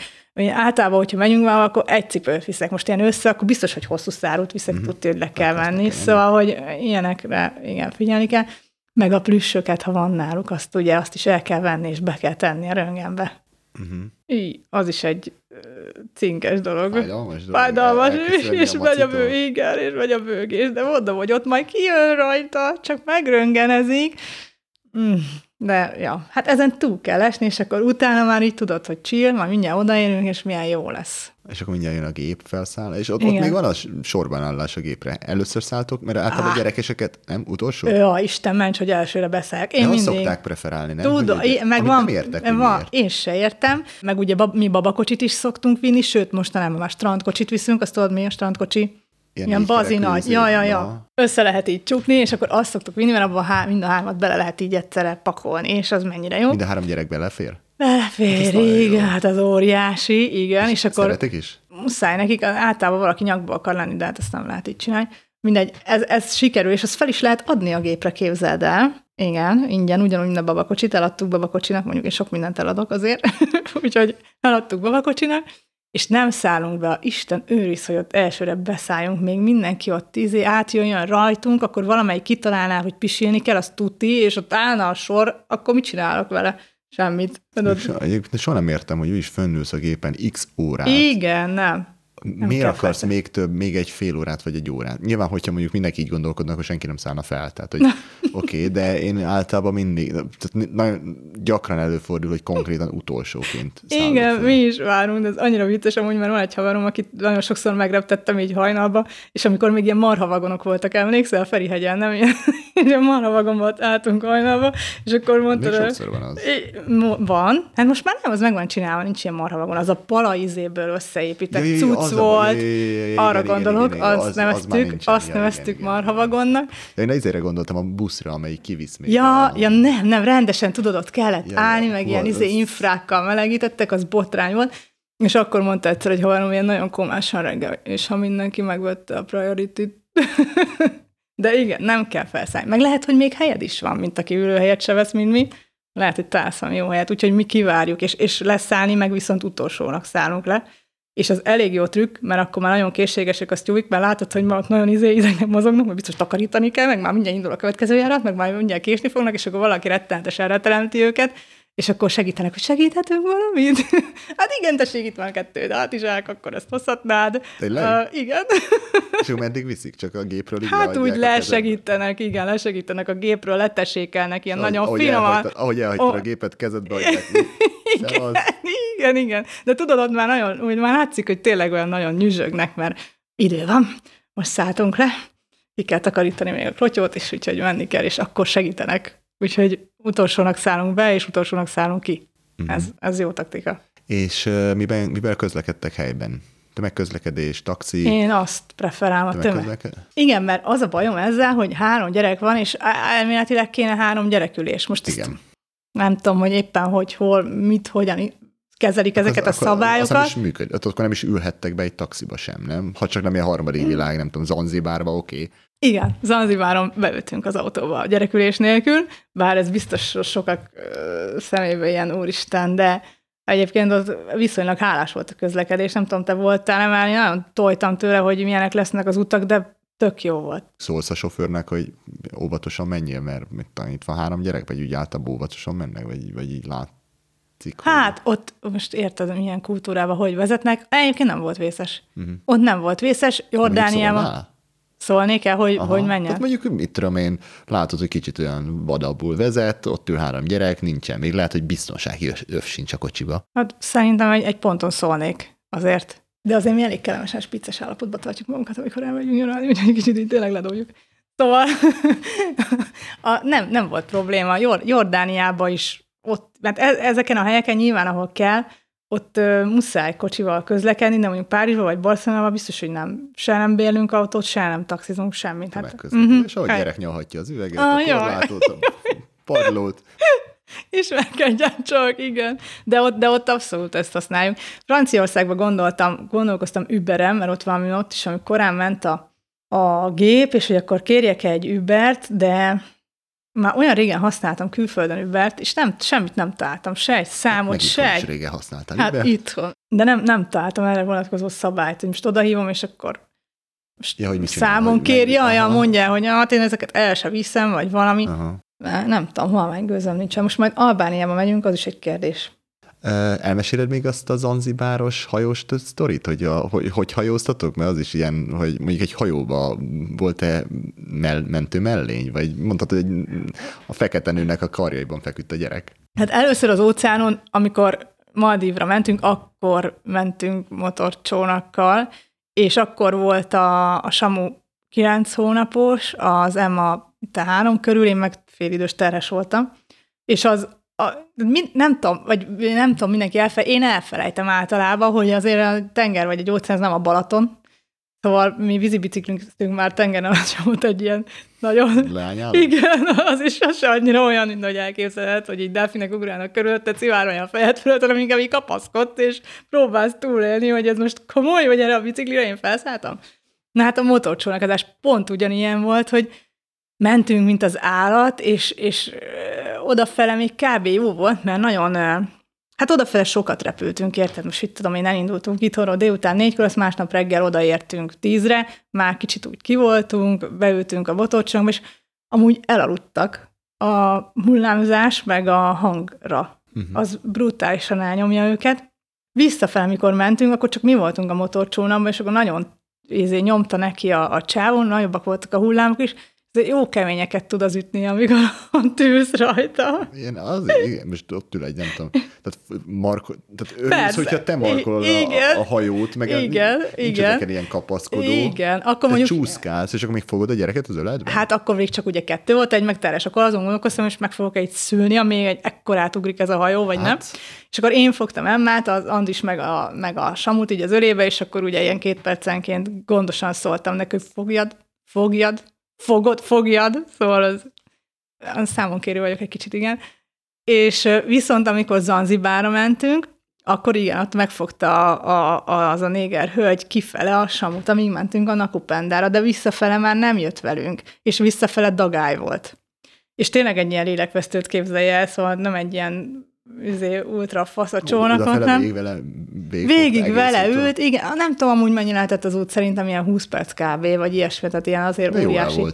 Általában, hogyha megyünk már, akkor egy cipőt viszek. Most ilyen össze, akkor biztos, hogy hosszú szárút viszek, tudja, hogy le kell venni. Szóval, hogy ilyenekre, igen, figyelni kell. Meg a plüssöket, ha van náluk, azt ugye azt is el kell venni, és be kell tenni a röntgenbe. Uh-huh. Így, az is egy cinkes dolog. Fájdalmas, és megy a bőgés, de mondom, hogy ott majd kijön rajta, csak megröntgenezik. De ja, hát ezen túl kell esni, és akkor utána már így tudod, hogy chill, majd mindjárt odaérünk, és milyen jó lesz. És akkor mindjárt jön a gép, felszáll, és ott még van a sorban állás a gépre. Először szálltok, mert általában gyerekeseket nem utolsó? Ja, Isten ments, hogy elsőre beszállják. Én mindig... szokták preferálni, nem? Tudom, meg van, nem értek, van én se értem, meg ugye mi babakocsit is szoktunk vinni, sőt, mostanában már strandkocsit viszünk, azt tudod, mi a strandkocsi? Ilyen bazi nagy, ja. Össze lehet így csukni, és akkor azt szoktuk vinni, mert abban mind a hármat bele lehet így egyszerre pakolni, és az mennyire jó. Mind a három gyerek belefér? Belefér, hát igen, hát az óriási, igen. És akkor szeretik is? Muszáj nekik, általában valaki nyakba akar lenni, de hát azt nem lehet így csinálni. Mindegy, ez sikerül, és azt fel is lehet adni a gépre, képzeld el. Igen, ingyen, ugyanúgy, mint a babakocsit, eladtuk babakocsinak, mondjuk én sok mindent eladok azért, úgyhogy eladtuk babakocsinak. És nem szállunk be, Isten őriz, hogy ott elsőre beszálljunk, még mindenki ott átjönjön rajtunk, akkor valamelyik kitalálná, hogy pisilni kell, az tuti, és ott állna a sor, akkor mit csinálok vele? Semmit. Soha nem értem, hogy úgyis fönnülsz a gépen x órát. Igen, nem miért akarsz felteni még több, még egy fél órát, vagy egy órát? Nyilván, hogyha mondjuk mindenki így gondolkodnak, akkor senki nem szállna fel. Tehát, hogy oké, de én általában mindig, tehát nagyon gyakran előfordul, hogy konkrétan utolsóként szállok. Igen, fel. Mi is várunk, de ez annyira vicces, amúgy, mert van egy haverom, akit nagyon sokszor megreptettem így hajnalba, és amikor még ilyen marhavagonok voltak, emlékszel a Ferihegyen, nem? Ilyen marhavagonban álltunk hajnalba, és akkor mondta... Még sokszor van az. Van. Hát most már nem, az meg van csinálva, nincs ilyen marhavagon, az a pala izéből összeépített cucc volt, arra gondolok, azt neveztük marhavagonnak. De én ezért gondoltam a buszra, amelyik kivisz még. Ja, nem, rendesen tudod, ott kellett állni, meg ilyen infrákkal melegítettek, az botrány volt, És akkor mondta egyszer, hogy ha valamilyen nagyon komásan reggel, és ha mindenki megvette a priority-t. De igen, nem kell felszállni. Meg lehet, hogy még helyed is van, mint aki ülőhelyet se vesz, mint mi. Lehet, hogy találszom jó helyet, úgyhogy mi kivárjuk, és leszállni, meg viszont utolsónak szállunk le. És az elég jó trükk, mert akkor már nagyon készségesek a sztyúik, mert látod, hogy már ott nagyon izegnek mozognak, mert biztos takarítani kell, meg már mindjárt indul a következő járat, meg már mindjárt késni fognak, és akkor valaki rettenetesen reteremti őket, és akkor segítenek, hogy segíthetünk valamit? Hát igen, tessék, itt van 2 hátizsák, akkor ezt hozhatnád. Igen. És akkor meddig viszik, csak a gépről így leadják? Hát úgy lesegítenek, igen, lesegítenek a gépről, letessékelnek, ilyen nagyon finoman. Ahogy elhagytad a gépet, kezedbe adják. Igen. De tudod, ott már nagyon, úgy már látszik, hogy tényleg olyan nagyon nyüzsögnek, mert idő van, most szálltunk le, ki kell takarítani még a klotyót, és úgyhogy menni kell, és akkor segítenek. Úgyhogy utolsónak szállunk be, és utolsónak szállunk ki. Uh-huh. Ez jó taktika. És miben közlekedtek helyben? Tömegközlekedés, taxi? Én azt preferálom, a tömegközlekedés. Igen, mert az a bajom ezzel, hogy 3 gyerek van, és elméletileg kéne 3 gyerekülés. Most igen. Nem tudom, hogy éppen hogy, hol, mit, hogyan kezelik ezeket a szabályokat. Az nem is működött, akkor nem is ülhettek be egy taxiba sem, nem? Ha csak nem ilyen harmadik világ, nem tudom, Zanzibárba, oké. Igen, Zanzibáron beültünk az autóba a gyerekülés nélkül, bár ez biztos sokak szemében ilyen úristen, de egyébként az viszonylag hálás volt a közlekedés, nem tudom, te voltál, mert én nagyon tojtam tőle, hogy milyenek lesznek az utak, de tök jó volt. Szólsz a sofőrnek, hogy óvatosan menjél, mert itt van 3 gyerek, vagy úgy általában óvatosan mennek, vagy így látszik. Hát hogy... ott most érted, milyen kultúrába hogy vezetnek, egyébként nem volt vészes. Uh-huh. Ott nem volt vészes, Jordániában... Szólni kell, hogy menjen. Tehát mondjuk, mit tudom én, látod, hogy kicsit olyan vadabbul vezet, ott ül 3 gyerek, nincsen. Még lehet, hogy biztonsági öv sincs a kocsiba. Hát szerintem egy ponton szólnék azért. De azért mi elég kellemesen spicces állapotba tartjuk magunkat, amikor elmegyünk nyaralni, úgyhogy kicsit így tényleg ledobjuk. Szóval nem volt probléma. Jordániában is ott, mert ezeken a helyeken nyilván, ahol kell, ott muszáj kocsival közlekedni, de mondjuk Párizsba vagy Barcelonában biztos, hogy nem. Se nem bérlünk autót, se nem taxizunk, semmit. Tömegközlekedés, és ahogy gyerek nyalhatja az üveget, a korlátot, a padlót. És megkedjen csak, igen. De ott abszolút ezt használjuk. Franciaországban gondolkoztam Uberem, mert ott valami ott is, amikor korán ment a gép, és hogy akkor kérjek egy Ubert, de... Már olyan régen használtam külföldön Ubert, és semmit nem találtam, se egy számot, se egy... régen használtál Ubert. Hát itthon. De nem találtam erre vonatkozó szabályt, hogy most odahívom, és akkor számon kér, mondja, hogy hát én ezeket el sem viszem, vagy valami. Aha. Nem tudom, halvány gőzöm nincsen. Most majd Albániába megyünk, az is egy kérdés. Elmeséled még azt a zanzibáros hajós sztorit, hogy hajóztatok? Mert az is ilyen, hogy mondjuk egy hajóba volt-e mentő mellény? Vagy mondtad, hogy a fekete nőnek a karjaiban feküdt a gyerek? Hát először az óceánon, amikor Maldívra mentünk, akkor mentünk motorcsónakkal, és akkor volt a Samu 9 hónapos, az Emma 3 körül, én meg félidős terhes voltam, és az nem tudom, mindenki én elfelejtem általában, hogy azért a tenger vagy a gyógyszerz nem a Balaton, szóval mi vízibicikliztünk már tengeren, az volt egy ilyen nagyon... Leányálom? Igen, az is sose annyira olyan, mint hogy elképzelhet, hogy így delfinek ugrálnak körülötte, civárolja a fejed fölött, hanem inkább így kapaszkodsz, és próbálsz túlélni, hogy ez most komoly, vagy erre a biciklire én felszálltam. Na hát a motorcsónakazás pont ugyanilyen volt, hogy mentünk, mint az állat, és odafele még kb. Jó volt, mert nagyon, hát odafele sokat repültünk, érted? Most itt tudom, én elindultunk itthonról délután 4-kor, azt másnap reggel odaértünk 10-re, már kicsit úgy kivoltunk, beültünk a motorcsónakba, és amúgy elaludtak a hullámzás, meg a hangra. Uh-huh. Az brutálisan elnyomja őket. Visszafele, mikor mentünk, akkor csak mi voltunk a motorcsónakban, és akkor nagyon nyomta neki a csávon, nagyobbak voltak a hullámok is, jó keményeket tud az ütni, amikor tűz rajta. Igen, most ott ül egy, nem tudom. Tehát örülsz, hogyha te markolod a hajót, meg nincs ilyen kapaszkodó. Igen. Akkor te mondjuk, csúszkálsz, és akkor még fogod a gyereket az öledben? Hát akkor még csak ugye 2 volt, egy meg terhes. Akkor azon gondolkoztam, és meg fogok egy szülni, amíg egy ekkorát ugrik ez a hajó, vagy hát. Nem. És akkor én fogtam Emmát, az Andis meg a Samut így az ölébe, és akkor ugye ilyen 2 percenként gondosan szóltam neki, hogy fogjad, szóval az számon kérő vagyok egy kicsit, igen. És viszont amikor Zanzibára mentünk, Akkor igen, ott megfogta az a néger hölgy kifele a samut, amíg mentünk a nakupendára, de visszafele már nem jött velünk, és visszafele dagály volt. És tényleg egy ilyen lélekvesztőt képzelje el, szóval nem egy ilyen ultra fasz a csónakon, nem? Végig vele ült, igen, nem tudom amúgy mennyi lehetett az út, szerintem ilyen 20 perc kb, vagy ilyesmi, tehát ilyen azért óriási.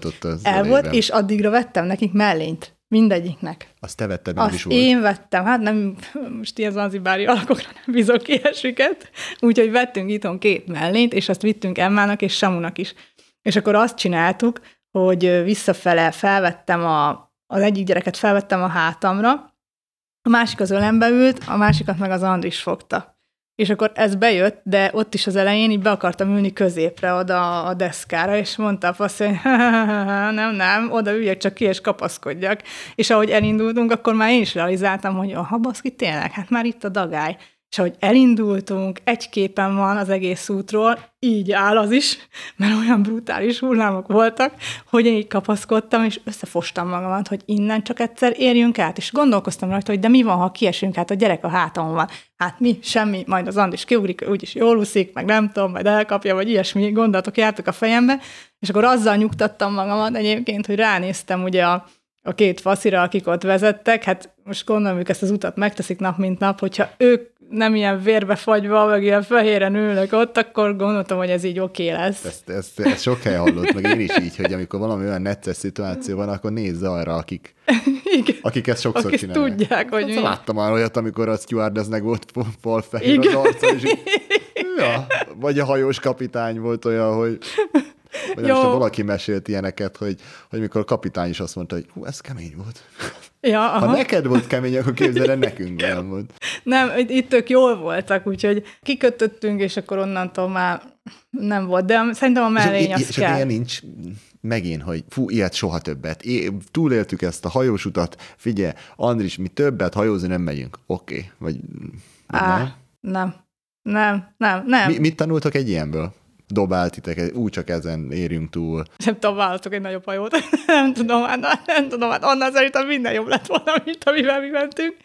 El volt, és addigra vettem nekik mellényt. Mindegyiknek. Azt te vetted, nem is volt. Én vettem, hát nem, most ilyen zanzibári alakokra nem bízok ilyesmiket, úgyhogy vettünk itthon 2 mellényt, és azt vittünk Emmának és Samunak is. És akkor azt csináltuk, hogy visszafele felvettem az egyik gyereket felvettem a hátamra, a másik az ölembe ült, a másikat meg az Andris fogta. És akkor ez bejött, de ott is az elején így be akartam ülni középre oda a deszkára, és mondta a fasz, hogy nem, oda üljek csak ki, és kapaszkodjak. És ahogy elindultunk, akkor már én is realizáltam, hogy aha, baszki, tényleg, hát már itt a dagály. És ahogy elindultunk, egy képen van az egész útról, így áll az is, mert olyan brutális hullámok voltak, hogy én így kapaszkodtam, és összefostam magamat, hogy innen csak egyszer érjünk át, és gondolkoztam rajta, hogy de mi van, ha kiesünk át, a gyerek a hátamon van. Hát mi, semmi, majd az Andis kiugrik, úgyis jól úszik, meg nem tudom, majd elkapja, vagy ilyesmi gondolatok jártak a fejembe, és akkor azzal nyugtattam magamat egyébként, hogy ránéztem ugye a 2 faszira, akik ott vezettek, hát most gondolom, ők ezt az utat megteszik nap, mint nap, hogyha ők nem ilyen vérbefagyva, meg ilyen fehéren ülnek ott, akkor gondoltam, hogy ez így oké lesz. Ezt sok helyen hallott, meg én is így, hogy amikor valami olyan necces szituáció van, akkor nézz arra, akik ezt sokszor akik csinálják. Akik tudják, hogy mi. Láttam már olyat, amikor a stewardessnek volt falfehér az arca, és így, ja, vagy a hajós kapitány volt olyan, hogy... Vagy nem is, valaki mesélt ilyeneket, hogy mikor a kapitány is azt mondta, hogy hú, ez kemény volt. Ja, ha neked volt kemény, akkor képzeled, nekünk olyan volt. Nem, itt ők jól voltak, úgyhogy kikötöttünk, és akkor onnantól már nem volt, de szerintem a mellény az kell. És ilyen nincs megint, hogy fú, ilyet soha többet. Túléltük ezt a hajós utat, figyelj, Andris, mi többet hajózni nem megyünk. Oké. Vagy nem. Mit tanultak egy ilyenből? Dobált titeket, úgy csak ezen érjünk túl. Nem tudom, választok egy nagyobb hajót. nem tudom, annál szerintem minden jobb lett volna, mint amivel mi mentünk.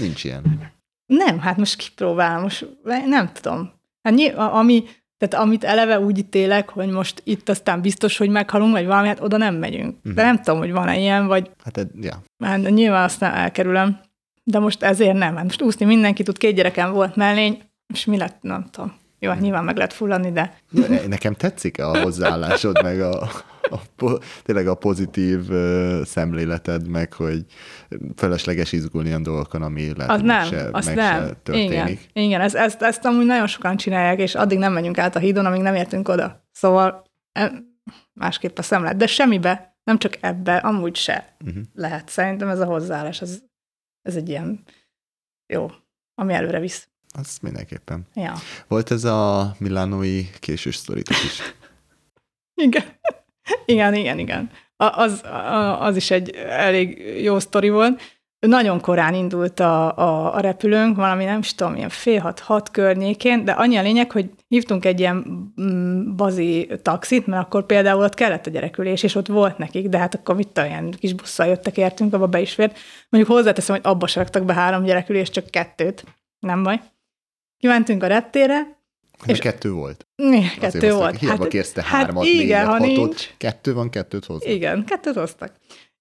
Nincs ilyen. Nem, hát most kipróbálom, most nem tudom. Hát tehát amit eleve úgy ítélek, hogy most itt aztán biztos, hogy meghalunk, vagy valami, hát oda nem megyünk. Uh-huh. De nem tudom, hogy van-e ilyen, vagy... Hát nyilván aztán elkerülem. De most ezért nem. Hát most úszni mindenki tud, 2 gyerekem volt mellény, és mi lett, nem tudom. Jó, hát nyilván meg lehet fulladni, de... Nekem tetszik a hozzáállásod, meg tényleg a pozitív szemléleted, meg hogy felesleges izgulni olyan dolgokon, ami lehet, meg se történik. Igen, ezt amúgy nagyon sokan csinálják, és addig nem menjünk át a hídon, amíg nem értünk oda. Szóval másképp a szemlélet. De semmibe, nem csak ebbe, amúgy se lehet. Szerintem ez a hozzáállás, ez egy ilyen jó, ami előre visz. Az mindenképpen. Ja. Volt ez a milánói késős sztoritok is. Igen. Az is egy elég jó sztori volt. Nagyon korán indult a repülőnk, valami nem is tudom, ilyen 5:30-6 környékén, de annyi a lényeg, hogy hívtunk egy ilyen bazi taxit, mert akkor például ott kellett a gyerekülés, és ott volt nekik, de hát akkor mit olyan kis busszal jöttek, értünk, abba be is fért. Mondjuk hozzáteszem, hogy abba se raktak be 3 gyerekülést, csak 2. Nem baj. Kimentünk a reptérre. És 2 volt. Kettő volt. Hiába kérte 3-at, 4-et, 6-ot. 2 van, 2-t hoztak. Igen, 2-t hoztak.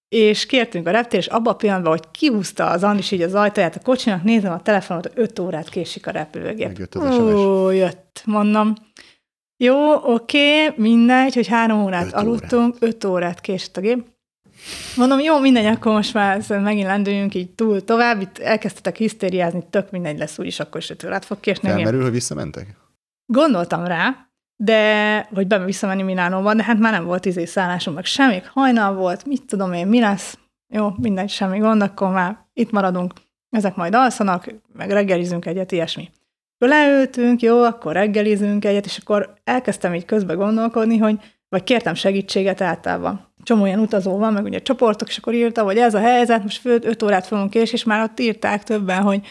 És kértünk a reptérre, és abban a pillanatban, hogy kihúzta az Andis így az ajtaját a kocsinak, nézem a telefonot, 5 órát késik a repülőgép. Megjött az SMS. Ó, jött, mondom. Jó, oké, mindegy, hogy 3 órát aludtunk, 5 órát késett a gép. Mondom, jó, mindegy, akkor most már megint lendüljünk így túl tovább, itt elkezdtetek hisztériázni, tök mindegy lesz, úgyis akkor is 5 órát fog késni. Felmerül, hogy visszamentek? Gondoltam rá, de hogy be visszamenni Milánóban, de hát már nem volt szállásom, meg semmi, hajnal volt, mit tudom én, mi lesz, jó, mindegy, semmi gond, akkor már itt maradunk, ezek majd alszanak, meg reggelizünk egyet, ilyesmi. Leültünk, jó, akkor reggelizünk egyet, és akkor elkezdtem így közbe gondolkodni, hogy vagy kértem segítséget általában. Csomó ilyen utazó van, meg ugye csoportok, és akkor írta, hogy ez a helyzet, most 5 órát fogunk késni, és már ott írták többen, hogy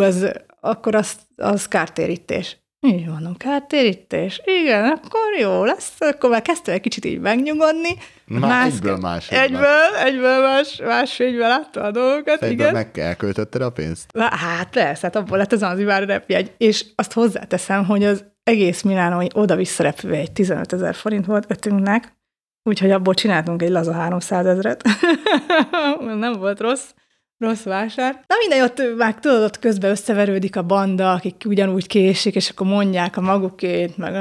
ez akkor az kártérítés. így van, kártérítés, igen, akkor jó lesz, akkor már kezdtem egy kicsit így megnyugodni. Egyből más fénybe látta a dolgokat, egyből igen. Egyből elköltötted a pénzt? Hát persze, hát abból lett az Zanzibári repjegy, és azt hozzáteszem, hogy az egész milánói oda-vissza repülve egy 15 000 forint volt ötünknek, úgyhogy abból csináltunk egy laza 300 000-et. Nem volt rossz vásár. Na mindegy, ott már tudod, ott közben összeverődik a banda, akik ugyanúgy késik, és akkor mondják a magukét, meg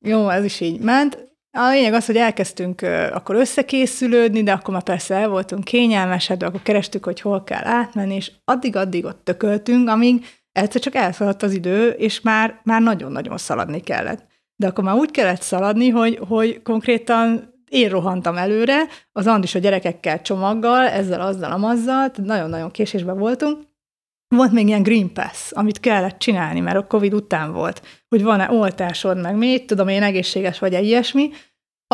jó, ez is így ment. A lényeg az, hogy elkezdtünk akkor összekészülődni, de akkor már persze el voltunk kényelmesedve, akkor kerestük, hogy hol kell átmenni, és addig-addig ott tököltünk, amíg egyszer csak elszaladt az idő, és már nagyon-nagyon szaladni kellett. De akkor már úgy kellett szaladni, hogy konkrétan én rohantam előre, az Andis a gyerekekkel csomaggal, ezzel, azzal, amazzal, nagyon-nagyon késésben voltunk. Volt még ilyen Green Pass, amit kellett csinálni, mert a Covid után volt, hogy van-e oltásod, meg mit, tudom én egészséges vagy-e ilyesmi,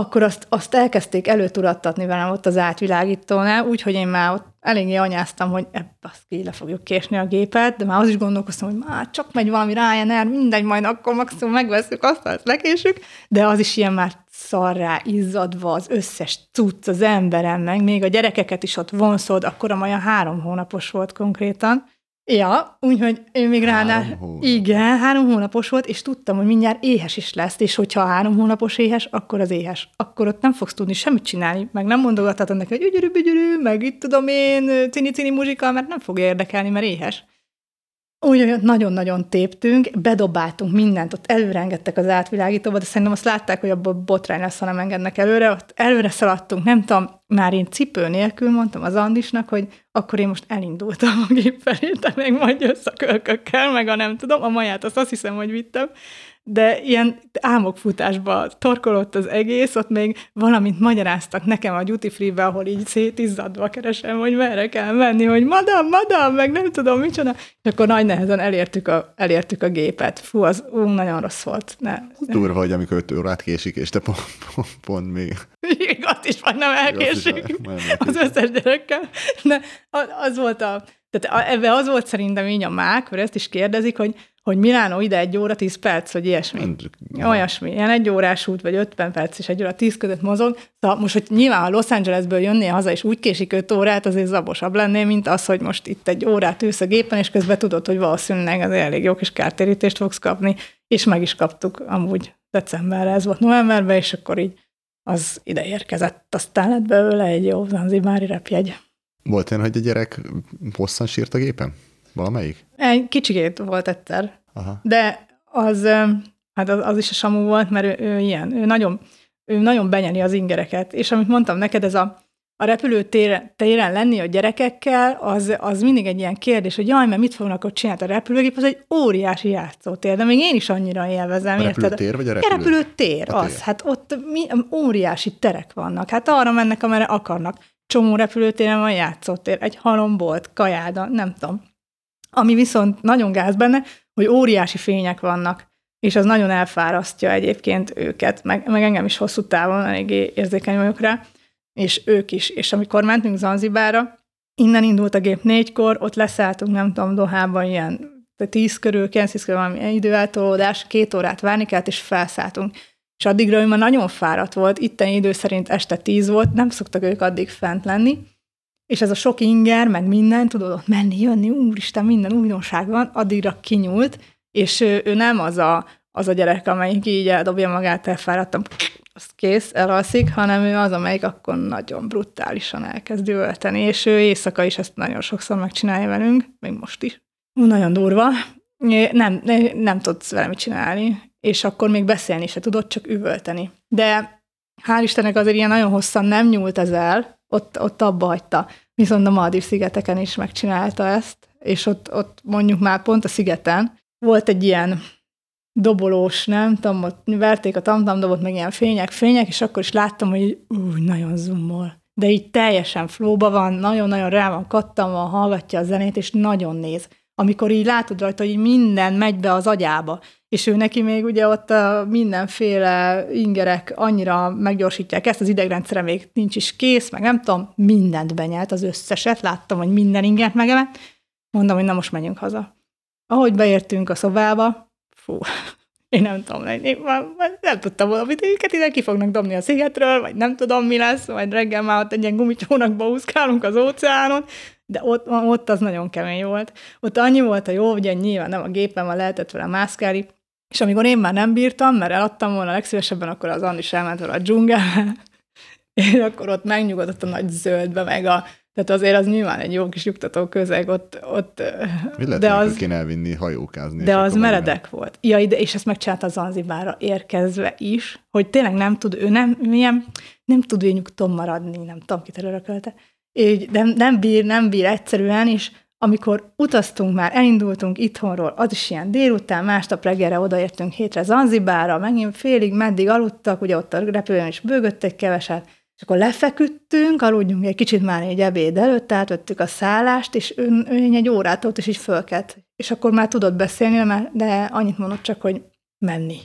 akkor azt elkezdték előturattatni velem ott az átvilágítónál, úgyhogy én már ott eléggé anyáztam, hogy baszki, le fogjuk késni a gépet, de már az is gondolkoztam, hogy már csak megy valami Ryanair, mindegy, majd akkor maximum megveszünk, aztán lekésük, de az is ilyen már szarrá izzadva az összes cucc az emberem, meg még a gyerekeket is ott vonszod, akkor olyan 3 hónapos volt konkrétan. Ja, úgyhogy ő még ránál... Igen, 3 hónapos volt, és tudtam, hogy mindjárt éhes is lesz, és hogyha 3 hónapos éhes, akkor az éhes. Akkor ott nem fogsz tudni semmit csinálni, meg nem mondogathatod neki, hogy ügyörű, meg itt tudom én, cini-cini muzsika, mert nem fogja érdekelni, mert éhes. Úgyhogy nagyon-nagyon téptünk, bedobáltunk mindent, ott előre engedtek az átvilágítóba, de szerintem azt látták, hogy abból botrány lesz, ha nem engednek előre, ott előre szaladtunk, nem tudom, már én cipő nélkül mondtam az Andisnak, hogy akkor én most elindultam a gép felé, te meg majd jössz a kölkökkel, meg a nem tudom, a maját azt hiszem, hogy vittem, de ilyen álmokfutásba torkolott az egész, ott még valamint magyaráztak nekem a duty free-be, ahol így szétizzadva keresem, hogy merre kell menni, hogy madam, meg nem tudom micsoda, és akkor nagy nehezen elértük a gépet. Fú, az nagyon rossz volt. Durva vagy, amikor 5 órát késik, és te pont még... Még azt is majdnem elkésik az összes gyerekkel. De az volt tehát ebben az volt szerintem így a mák, mert ezt is kérdezik, hogy Milánó ide 1 óra 10 perc, vagy ilyesmi. Olyasmi. Ilyen 1 órás út, vagy 50 perc és 1 óra 10 között mozog. Szóval most, hogy nyilván, ha Los Angelesből jönnél haza, és úgy késik 5 órát, azért zabosabb lennél, mint az, hogy most itt 1 órát ülsz a gépen, és közben tudod, hogy valószínűleg az elég jó kis kártérítést fogsz kapni, és meg is kaptuk amúgy decemberre, ez volt novemberben, és akkor így az ide érkezett. Aztán lett belőle egy jó zanzibári repjegy. Volt olyan, hogy a gyerek hosszan sírt a gépen? Valamelyik? Egy kicsikét volt egyszer. Aha. De az is a Samu volt, mert ő ilyen, ő nagyon benyeli az ingereket. És amit mondtam neked, ez a repülőtéren lenni a gyerekekkel, az mindig egy ilyen kérdés, hogy jaj, mert mit fognak ott csinálni a repülőgép, az egy óriási játszótér, de még én is annyira élvezem. A repülőtér vagy a repülő? A repülőtér, az. Hát ott óriási terek vannak. Hát arra mennek, amerre akarnak. Csomó repülőtéren van játszótér, egy halombolt, kajáda, nem tudom. Ami viszont nagyon gáz benne, hogy óriási fények vannak, és az nagyon elfárasztja egyébként őket, meg engem is hosszú távon eléggé érzékeny vagyok rá, és ők is. És amikor mentünk Zanzibára, innen indult a gép 4-kor, ott leszálltunk, nem tudom, Dohában ilyen 10 körül, 9-10 körül valami időeltolódás, 2 órát várni kellett, és felszálltunk. És addigra ő már nagyon fáradt volt, itteni idő szerint este 10 volt, nem szoktak ők addig fent lenni, és ez a sok inger, meg minden, tudod, ott menni, jönni, úristen, minden újdonság van, addigra kinyúlt, és ő nem az a gyerek, amelyik így eldobja magát, elfáradtam, azt kész, elalszik, hanem ő az, amelyik akkor nagyon brutálisan elkezd ölteni, és ő éjszaka is ezt nagyon sokszor megcsinálja velünk, még most is. Nagyon durva. Nem tudsz vele mit csinálni, és akkor még beszélni se tudod, csak üvölteni. De hál' Istennek azért ilyen nagyon hosszan nem nyúlt ez el, ott abba hagyta. Viszont a Maldív szigeteken is megcsinálta ezt, és ott mondjuk már pont a szigeten volt egy ilyen dobolós, nem tudom, ott verték a tamtamdobot, meg ilyen fények, és akkor is láttam, hogy nagyon zoomol. De így teljesen flóba van, nagyon-nagyon rá van kattanva, hallgatja a zenét, és nagyon néz. Amikor így látod rajta, hogy minden megy be az agyába, és ő neki még ugye ott mindenféle ingerek annyira meggyorsítják ezt, az idegrendszere még nincs is kész, meg nem tudom, mindent benyelt, az összeset, láttam, hogy minden ingert megemelt, mondom, hogy na most menjünk haza. Ahogy beértünk a szobába, fú, én nem tudom, nem tudtam volna, hogy őket ide ki fognak dobni a szigetről, vagy nem tudom, mi lesz, majd reggel már ott egy ilyen gumicsónakba úszkálunk az óceánon, de ott az nagyon kemény volt. Ott annyi volt a jó, ugye nyilván nem a gépen, már lehetett vele mászkálni, és amikor én már nem bírtam, mert eladtam volna legszívesebben, akkor az Andis elment vele a dzsungelbe, és akkor ott megnyugodott a nagy zöldbe, meg a... Tehát azért az nyilván egy jó kis nyugtató közeg ott mi lehet, de az kéne elvinni hajókázni. De az meredek volt. Ja, ide, és ezt megcsinálta a Zanzibárra érkezve is, hogy tényleg nem tud, ő nem tud ő nyugton maradni, nem tudom, kit örökölte. Nem bír egyszerűen, és amikor utaztunk már, elindultunk itthonról, az is ilyen délután, másnap reggelre odaértünk hétre Zanzibárra, megint félig, meddig aludtak, ugye ott a repülőn is bőgöttek keveset, és akkor lefeküdtünk, aludjunk egy kicsit már egy ebéd előtt, átvettük a szállást, és ő egy órát ott is így fölkelt. És akkor már tudott beszélni, de annyit mondott csak, hogy menni.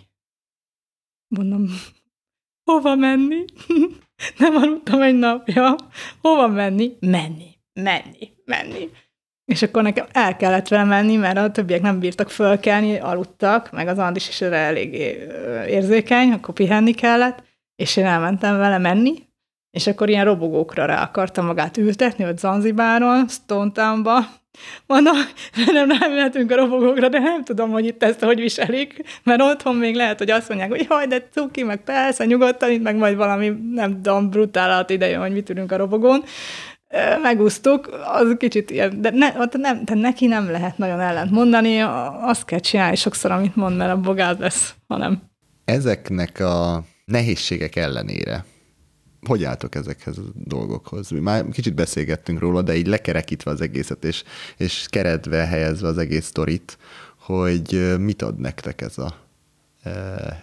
Mondom, hova menni? Nem aludtam egy napja. Hova menni? Menni. És akkor nekem el kellett vele menni, mert a többiek nem bírtak fölkelni, aludtak, meg az Andis is erre elég érzékeny, akkor pihenni kellett, és én elmentem vele menni, és akkor ilyen robogókra rá akartam magát ültetni, ott Zanzibáron, Stone Townba. Mondom, nem mehetünk a robogókra, de nem tudom, hogy itt ezt hogy viselik, mert otthon még lehet, hogy azt mondják, hogy jaj, de cuki, meg persze, nyugodtan, itt meg majd valami, nem tudom, brutálat idejön, hogy mit ülünk a robogón. Megúsztuk, az kicsit ilyen, de neki nem lehet nagyon ellent mondani, azt kell csinálni sokszor, amit mond, mert a bogáz lesz, hanem. Ezeknek a nehézségek ellenére hogy álltok ezekhez a dolgokhoz? Mi már kicsit beszélgettünk róla, de így lekerekítve az egészet, és keretbe helyezve az egész sztorit, hogy mit ad nektek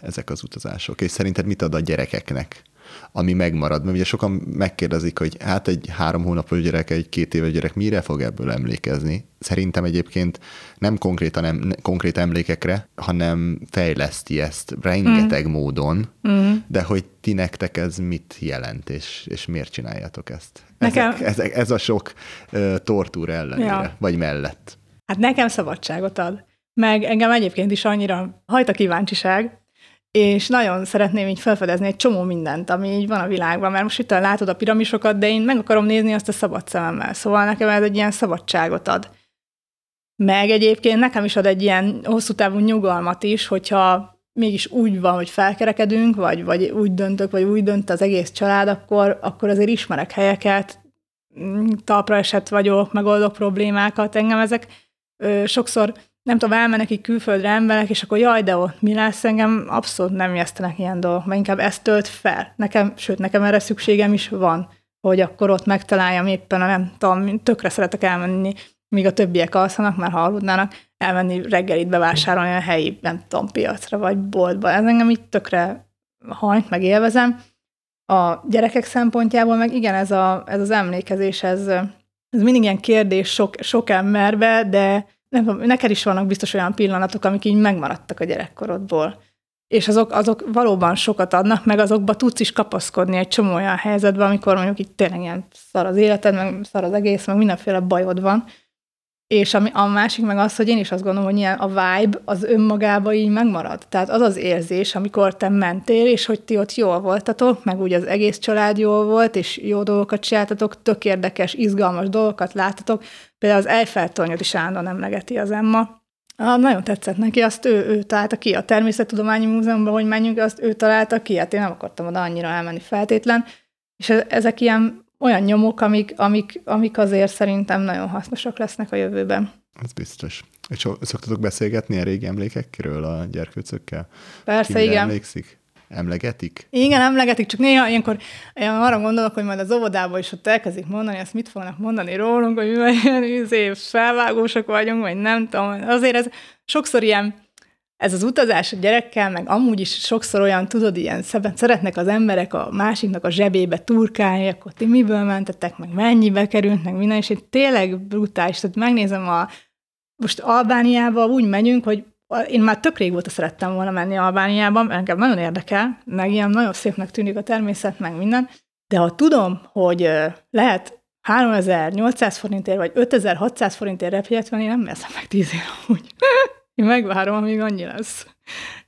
ezek az utazások, és szerinted mit ad a gyerekeknek, ami megmarad? Mert ugye sokan megkérdezik, hogy hát egy 3 hónapos gyerek, egy 2 éves gyerek mire fog ebből emlékezni? Szerintem egyébként nem konkrét emlékekre, hanem fejleszti ezt rengeteg módon, de hogy ti nektek ez mit jelent, és miért csináljátok ezt? Ez a sok tortúra ellenére, vagy mellett. Hát nekem szabadságot ad, meg engem egyébként is annyira hajt a kíváncsiság, és nagyon szeretném így felfedezni egy csomó mindent, ami így van a világban, mert most itt látod a piramisokat, de én meg akarom nézni azt a szabad szememmel. Szóval nekem ez egy ilyen szabadságot ad. Meg egyébként nekem is ad egy ilyen hosszú távú nyugalmat is, hogyha mégis úgy van, hogy felkerekedünk, vagy úgy döntök, vagy úgy dönt az egész család, akkor azért ismerek helyeket, talpra esett vagyok, megoldok problémákat, engem ezek sokszor... nem tudom, elmennek így külföldre emberek, és akkor jaj, de ott mi lesz, engem abszolút nem ijesztenek ilyen dolgok, mert inkább ezt tölt fel. Nekem erre szükségem is van, hogy akkor ott megtaláljam éppen, nem tudom, tökre szeretek elmenni, míg a többiek alszanak, már ha aludnának, elmenni reggelit bevásárolni a helyi, nem tudom, piacra vagy boltba. Ez engem így tökre hajt, meg élvezem. A gyerekek szempontjából meg igen, ez az emlékezés, ez mindig ilyen kérdés sok emberbe, de nem, neked is vannak biztos olyan pillanatok, amik így megmaradtak a gyerekkorodból. És azok valóban sokat adnak, meg azokba tudsz is kapaszkodni egy csomó olyan helyzetben, amikor mondjuk így tényleg ilyen szar az életed, meg szar az egész, meg mindenféle bajod van. És a másik meg az, hogy én is azt gondolom, hogy ilyen a vibe az önmagában így megmarad. Tehát az az érzés, amikor te mentél, és hogy ti ott jól voltatok, meg úgy az egész család jól volt, és jó dolgokat csináltatok, tök érdekes, izgalmas dolgokat láttatok. Például az Eiffel-tornyot is állandóan emlegeti az Emma. Nagyon tetszett neki, azt ő találta ki. A Természettudományi Múzeumban, hogy menjünk, azt ő találta ki. Hát én nem akartam oda annyira elmenni feltétlen. És ezek ilyen olyan nyomok, amik azért szerintem nagyon hasznosak lesznek a jövőben. Ez biztos. És szoktatok beszélgetni a régi emlékekről a gyerkőcökkel? Persze, ki igen. Emlékszik? Emlegetik? Igen, emlegetik, csak néha ilyenkor én arra gondolok, hogy majd az óvodában is ott elkezdik mondani, ezt mit fognak mondani rólunk, hogy mi felvágósak vagyunk, vagy nem tudom. Azért ez sokszor ilyen, ez az utazás a gyerekkel, meg amúgy is sokszor olyan, tudod, ilyen szeretnek az emberek a másiknak a zsebébe turkálni, akkor ti miből mentetek, meg mennyibe került, meg minden, és tényleg brutális. Tehát megnézem, most Albániába úgy menjünk, hogy én már tök régóta szerettem volna menni Albániában, engem nagyon érdekel, meg ilyen nagyon szépnek tűnik a természet, meg minden, de ha tudom, hogy lehet 3800 forintért, vagy 5600 forintért repjegyet venni, nem veszem meg 10 év amúgy. Én megvárom, amíg annyi lesz.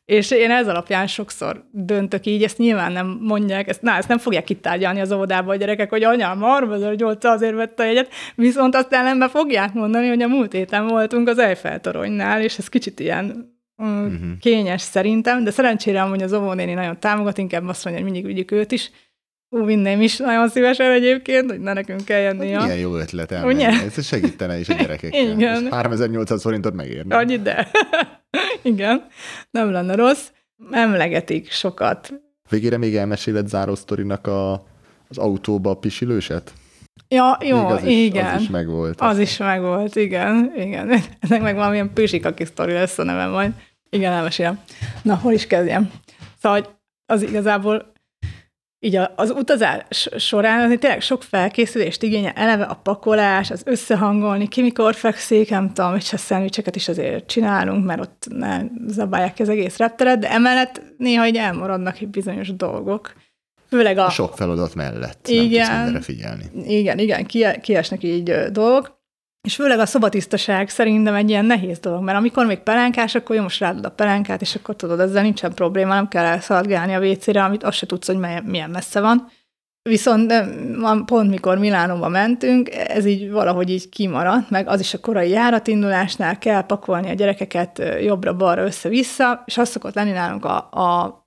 És én ez alapján sokszor döntök így, ezt nyilván nem mondják, ezt nem fogják kitárgyalni az óvodában a gyerekek, hogy anya, marha, azért vett a jegyet, viszont aztán nem be fogják mondani, hogy a múlt héten voltunk az Eiffel-toronynál, és ez kicsit ilyen kényes szerintem, de szerencsére amúgy az óvónéni nagyon támogat, inkább azt mondja, hogy mindig vigyük őt is. Vinném is nagyon szívesen egyébként, hogy ne nekünk kelljen néha. Milyen jó ötlet elmenni, ez segítene is a gyerekekkel. Igen. 3800 forintot megérni. Annyi, de. Igen, nem lenne rossz. Emlegetik sokat. Végére még elmeséled zárósztorinak az autóba pisilőset? Ja, jó, igen. Az is megvolt. Igen. Ennek meg valamilyen püsikaki sztori lesz a nevem majd. Igen, elmesélem. Na, hol is kezdjem? Szóval az igazából így az utazás során azért tényleg sok felkészülést igényel, eleve a pakolás, az összehangolni, ki mikor fekszik, nem tudom, és a szendvicseket is azért csinálunk, mert ott ne zabálják az egész repteret, de emellett néha így elmaradnak bizonyos dolgok. Főleg a sok feladat mellett igen, nem tudsz mindenre figyelni. Igen, kiesnek így dolgok. És főleg a szobatisztaság szerintem egy ilyen nehéz dolog, mert amikor még pelánkás, akkor jó, most rádod a pelánkát, és akkor tudod, ezzel nincsen probléma, nem kell elszaladgálni a WC-re, amit azt se tudsz, hogy milyen messze van. Viszont pont mikor Milánóba mentünk, ez így valahogy így kimaradt, meg az is a korai járatindulásnál kell pakolni a gyerekeket jobbra-balra, össze-vissza, és az szokott lenni nálunk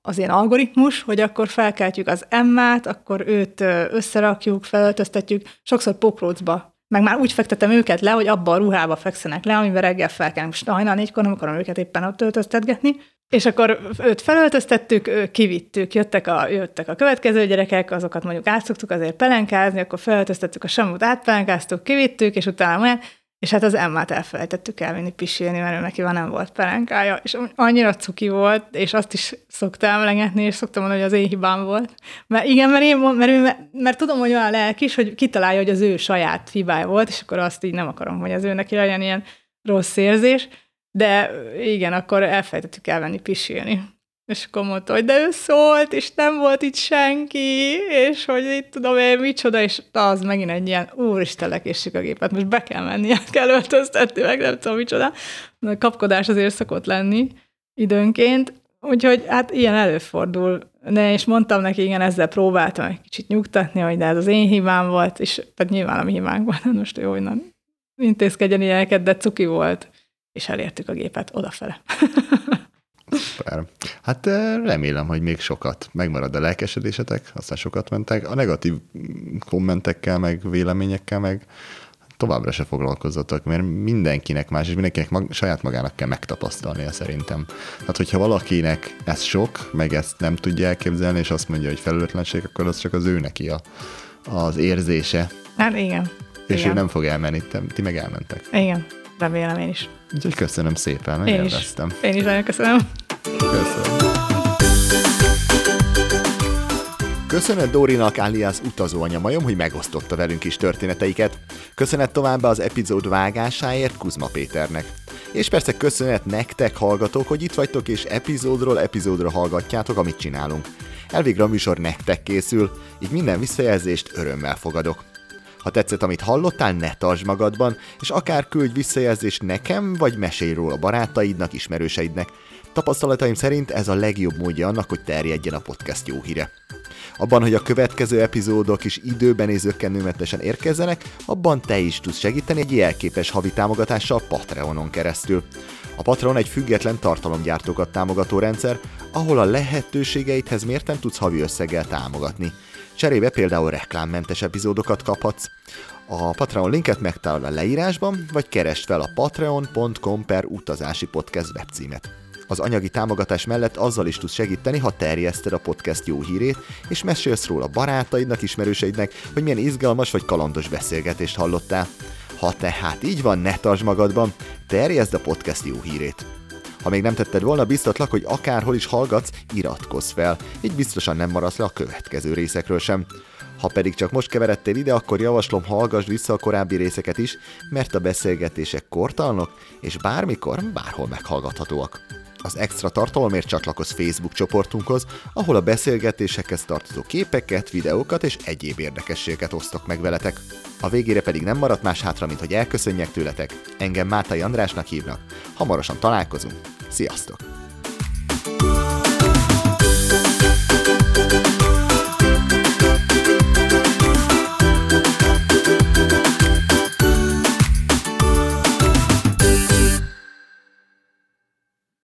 az ilyen algoritmus, hogy akkor felkeltjük az Emmát, akkor őt összerakjuk, felöltöztetjük, sokszor pokrócba. Meg már úgy fektetem őket le, hogy abba a ruhába fekszenek le, amiben reggel felkelnek. Most hajnal 4-kor nem akarom őket éppen ott öltöztetgetni. És akkor őt felöltöztettük, kivittük, jöttek a következő gyerekek, azokat mondjuk átszoktuk azért pelenkázni, akkor felöltöztettük a Samut, átpelenkáztuk, kivittük, és utána olyan, és hát az Emmát elfelejtettük elvinni pisilni, mert neki van nem volt pelenkája, és annyira cuki volt, és azt is szoktam lengetni, és szoktam mondani, hogy az én hibám volt. Mert igen, mert tudom, hogy olyan lelkis, hogy kitalálja, hogy az ő saját hibája volt, és akkor azt így nem akarom, hogy az ő neki legyen ilyen rossz érzés, de igen, akkor elfelejtettük elvenni pisilni. És akkor mondta, hogy de ő szólt, és nem volt itt senki, és hogy itt tudom én micsoda, és az megint egy ilyen úristen lekéssük a gépet, most be kell menni, el kell öltöztetni, meg nem tudom micsoda. A kapkodás azért szokott lenni időnként, úgyhogy hát ilyen előfordul. De és mondtam neki, igen, ezzel próbáltam egy kicsit nyugtatni, hogy de ez az én hibám volt, és tehát nyilván a mi hibánk volt, most jó, hogy nem intézkedjen ilyeneket, de cuki volt, és elértük a gépet odafele. Szuper. Hát remélem, hogy még sokat. Megmarad a lelkesedésetek, aztán sokat mentek. A negatív kommentekkel, meg véleményekkel, meg továbbra se foglalkozzatok, mert mindenkinek más, és mindenkinek saját magának kell megtapasztalnia szerintem. Tehát, hogyha valakinek ez sok, meg ezt nem tudja elképzelni, és azt mondja, hogy felelőtlenség, akkor az csak az ő neki az érzése. Hát igen. És igen. Ő nem fog elmenni, ti meg elmentek. Igen, remélem én is. Úgyhogy köszönöm szépen, hogy elvesztem. Én is nagyon köszönöm. Köszönet Dórinak, alias utazóanyamajom, hogy megosztotta velünk is történeteiket. Köszönet továbbá az epizód vágásáért Kuzma Péternek. És persze köszönet nektek, hallgatók, hogy itt vagytok és epizódról epizódra hallgatjátok, amit csinálunk. Elvégre a műsor nektek készül, így minden visszajelzést örömmel fogadok. Ha tetszett, amit hallottál, ne tartsd magadban, és akár küldj visszajelzést nekem, vagy mesélj róla barátaidnak, ismerőseidnek. Tapasztalataim szerint ez a legjobb módja annak, hogy terjedjen a podcast jó híre. Abban, hogy a következő epizódok is időben és zökkenőmentesen érkezzenek, abban te is tudsz segíteni egy jelképes havi támogatással Patreonon keresztül. A Patreon egy független tartalomgyártókat támogató rendszer, ahol a lehetőségeidhez mérten tudsz havi összeggel támogatni. Cserébe például reklámmentes epizódokat kaphatsz. A Patreon linket megtalálod a leírásban, vagy keresd fel a patreon.com/utazásipodcast webcímet. Az anyagi támogatás mellett azzal is tudsz segíteni, ha terjeszted a podcast jó hírét, és mesélsz róla barátaidnak, ismerőseidnek, hogy milyen izgalmas vagy kalandos beszélgetést hallottál. Ha tehát így van, ne tartsd magadban, terjeszd a podcast jó hírét. Ha még nem tetted volna, biztatlak, hogy akárhol is hallgatsz, iratkozz fel, így biztosan nem maradsz le a következő részekről sem. Ha pedig csak most keveredtél ide, akkor javaslom, hallgass vissza a korábbi részeket is, mert a beszélgetések kortalanok, és bármikor, bárhol meghallgathatóak. Az extra tartalomért csatlakozz Facebook csoportunkhoz, ahol a beszélgetésekhez tartozó képeket, videókat és egyéb érdekességeket osztok meg veletek. A végére pedig nem maradt más hátra, mint hogy elköszönjek tőletek. Engem Mátai Andrásnak hívnak. Hamarosan találkozunk. Sziasztok!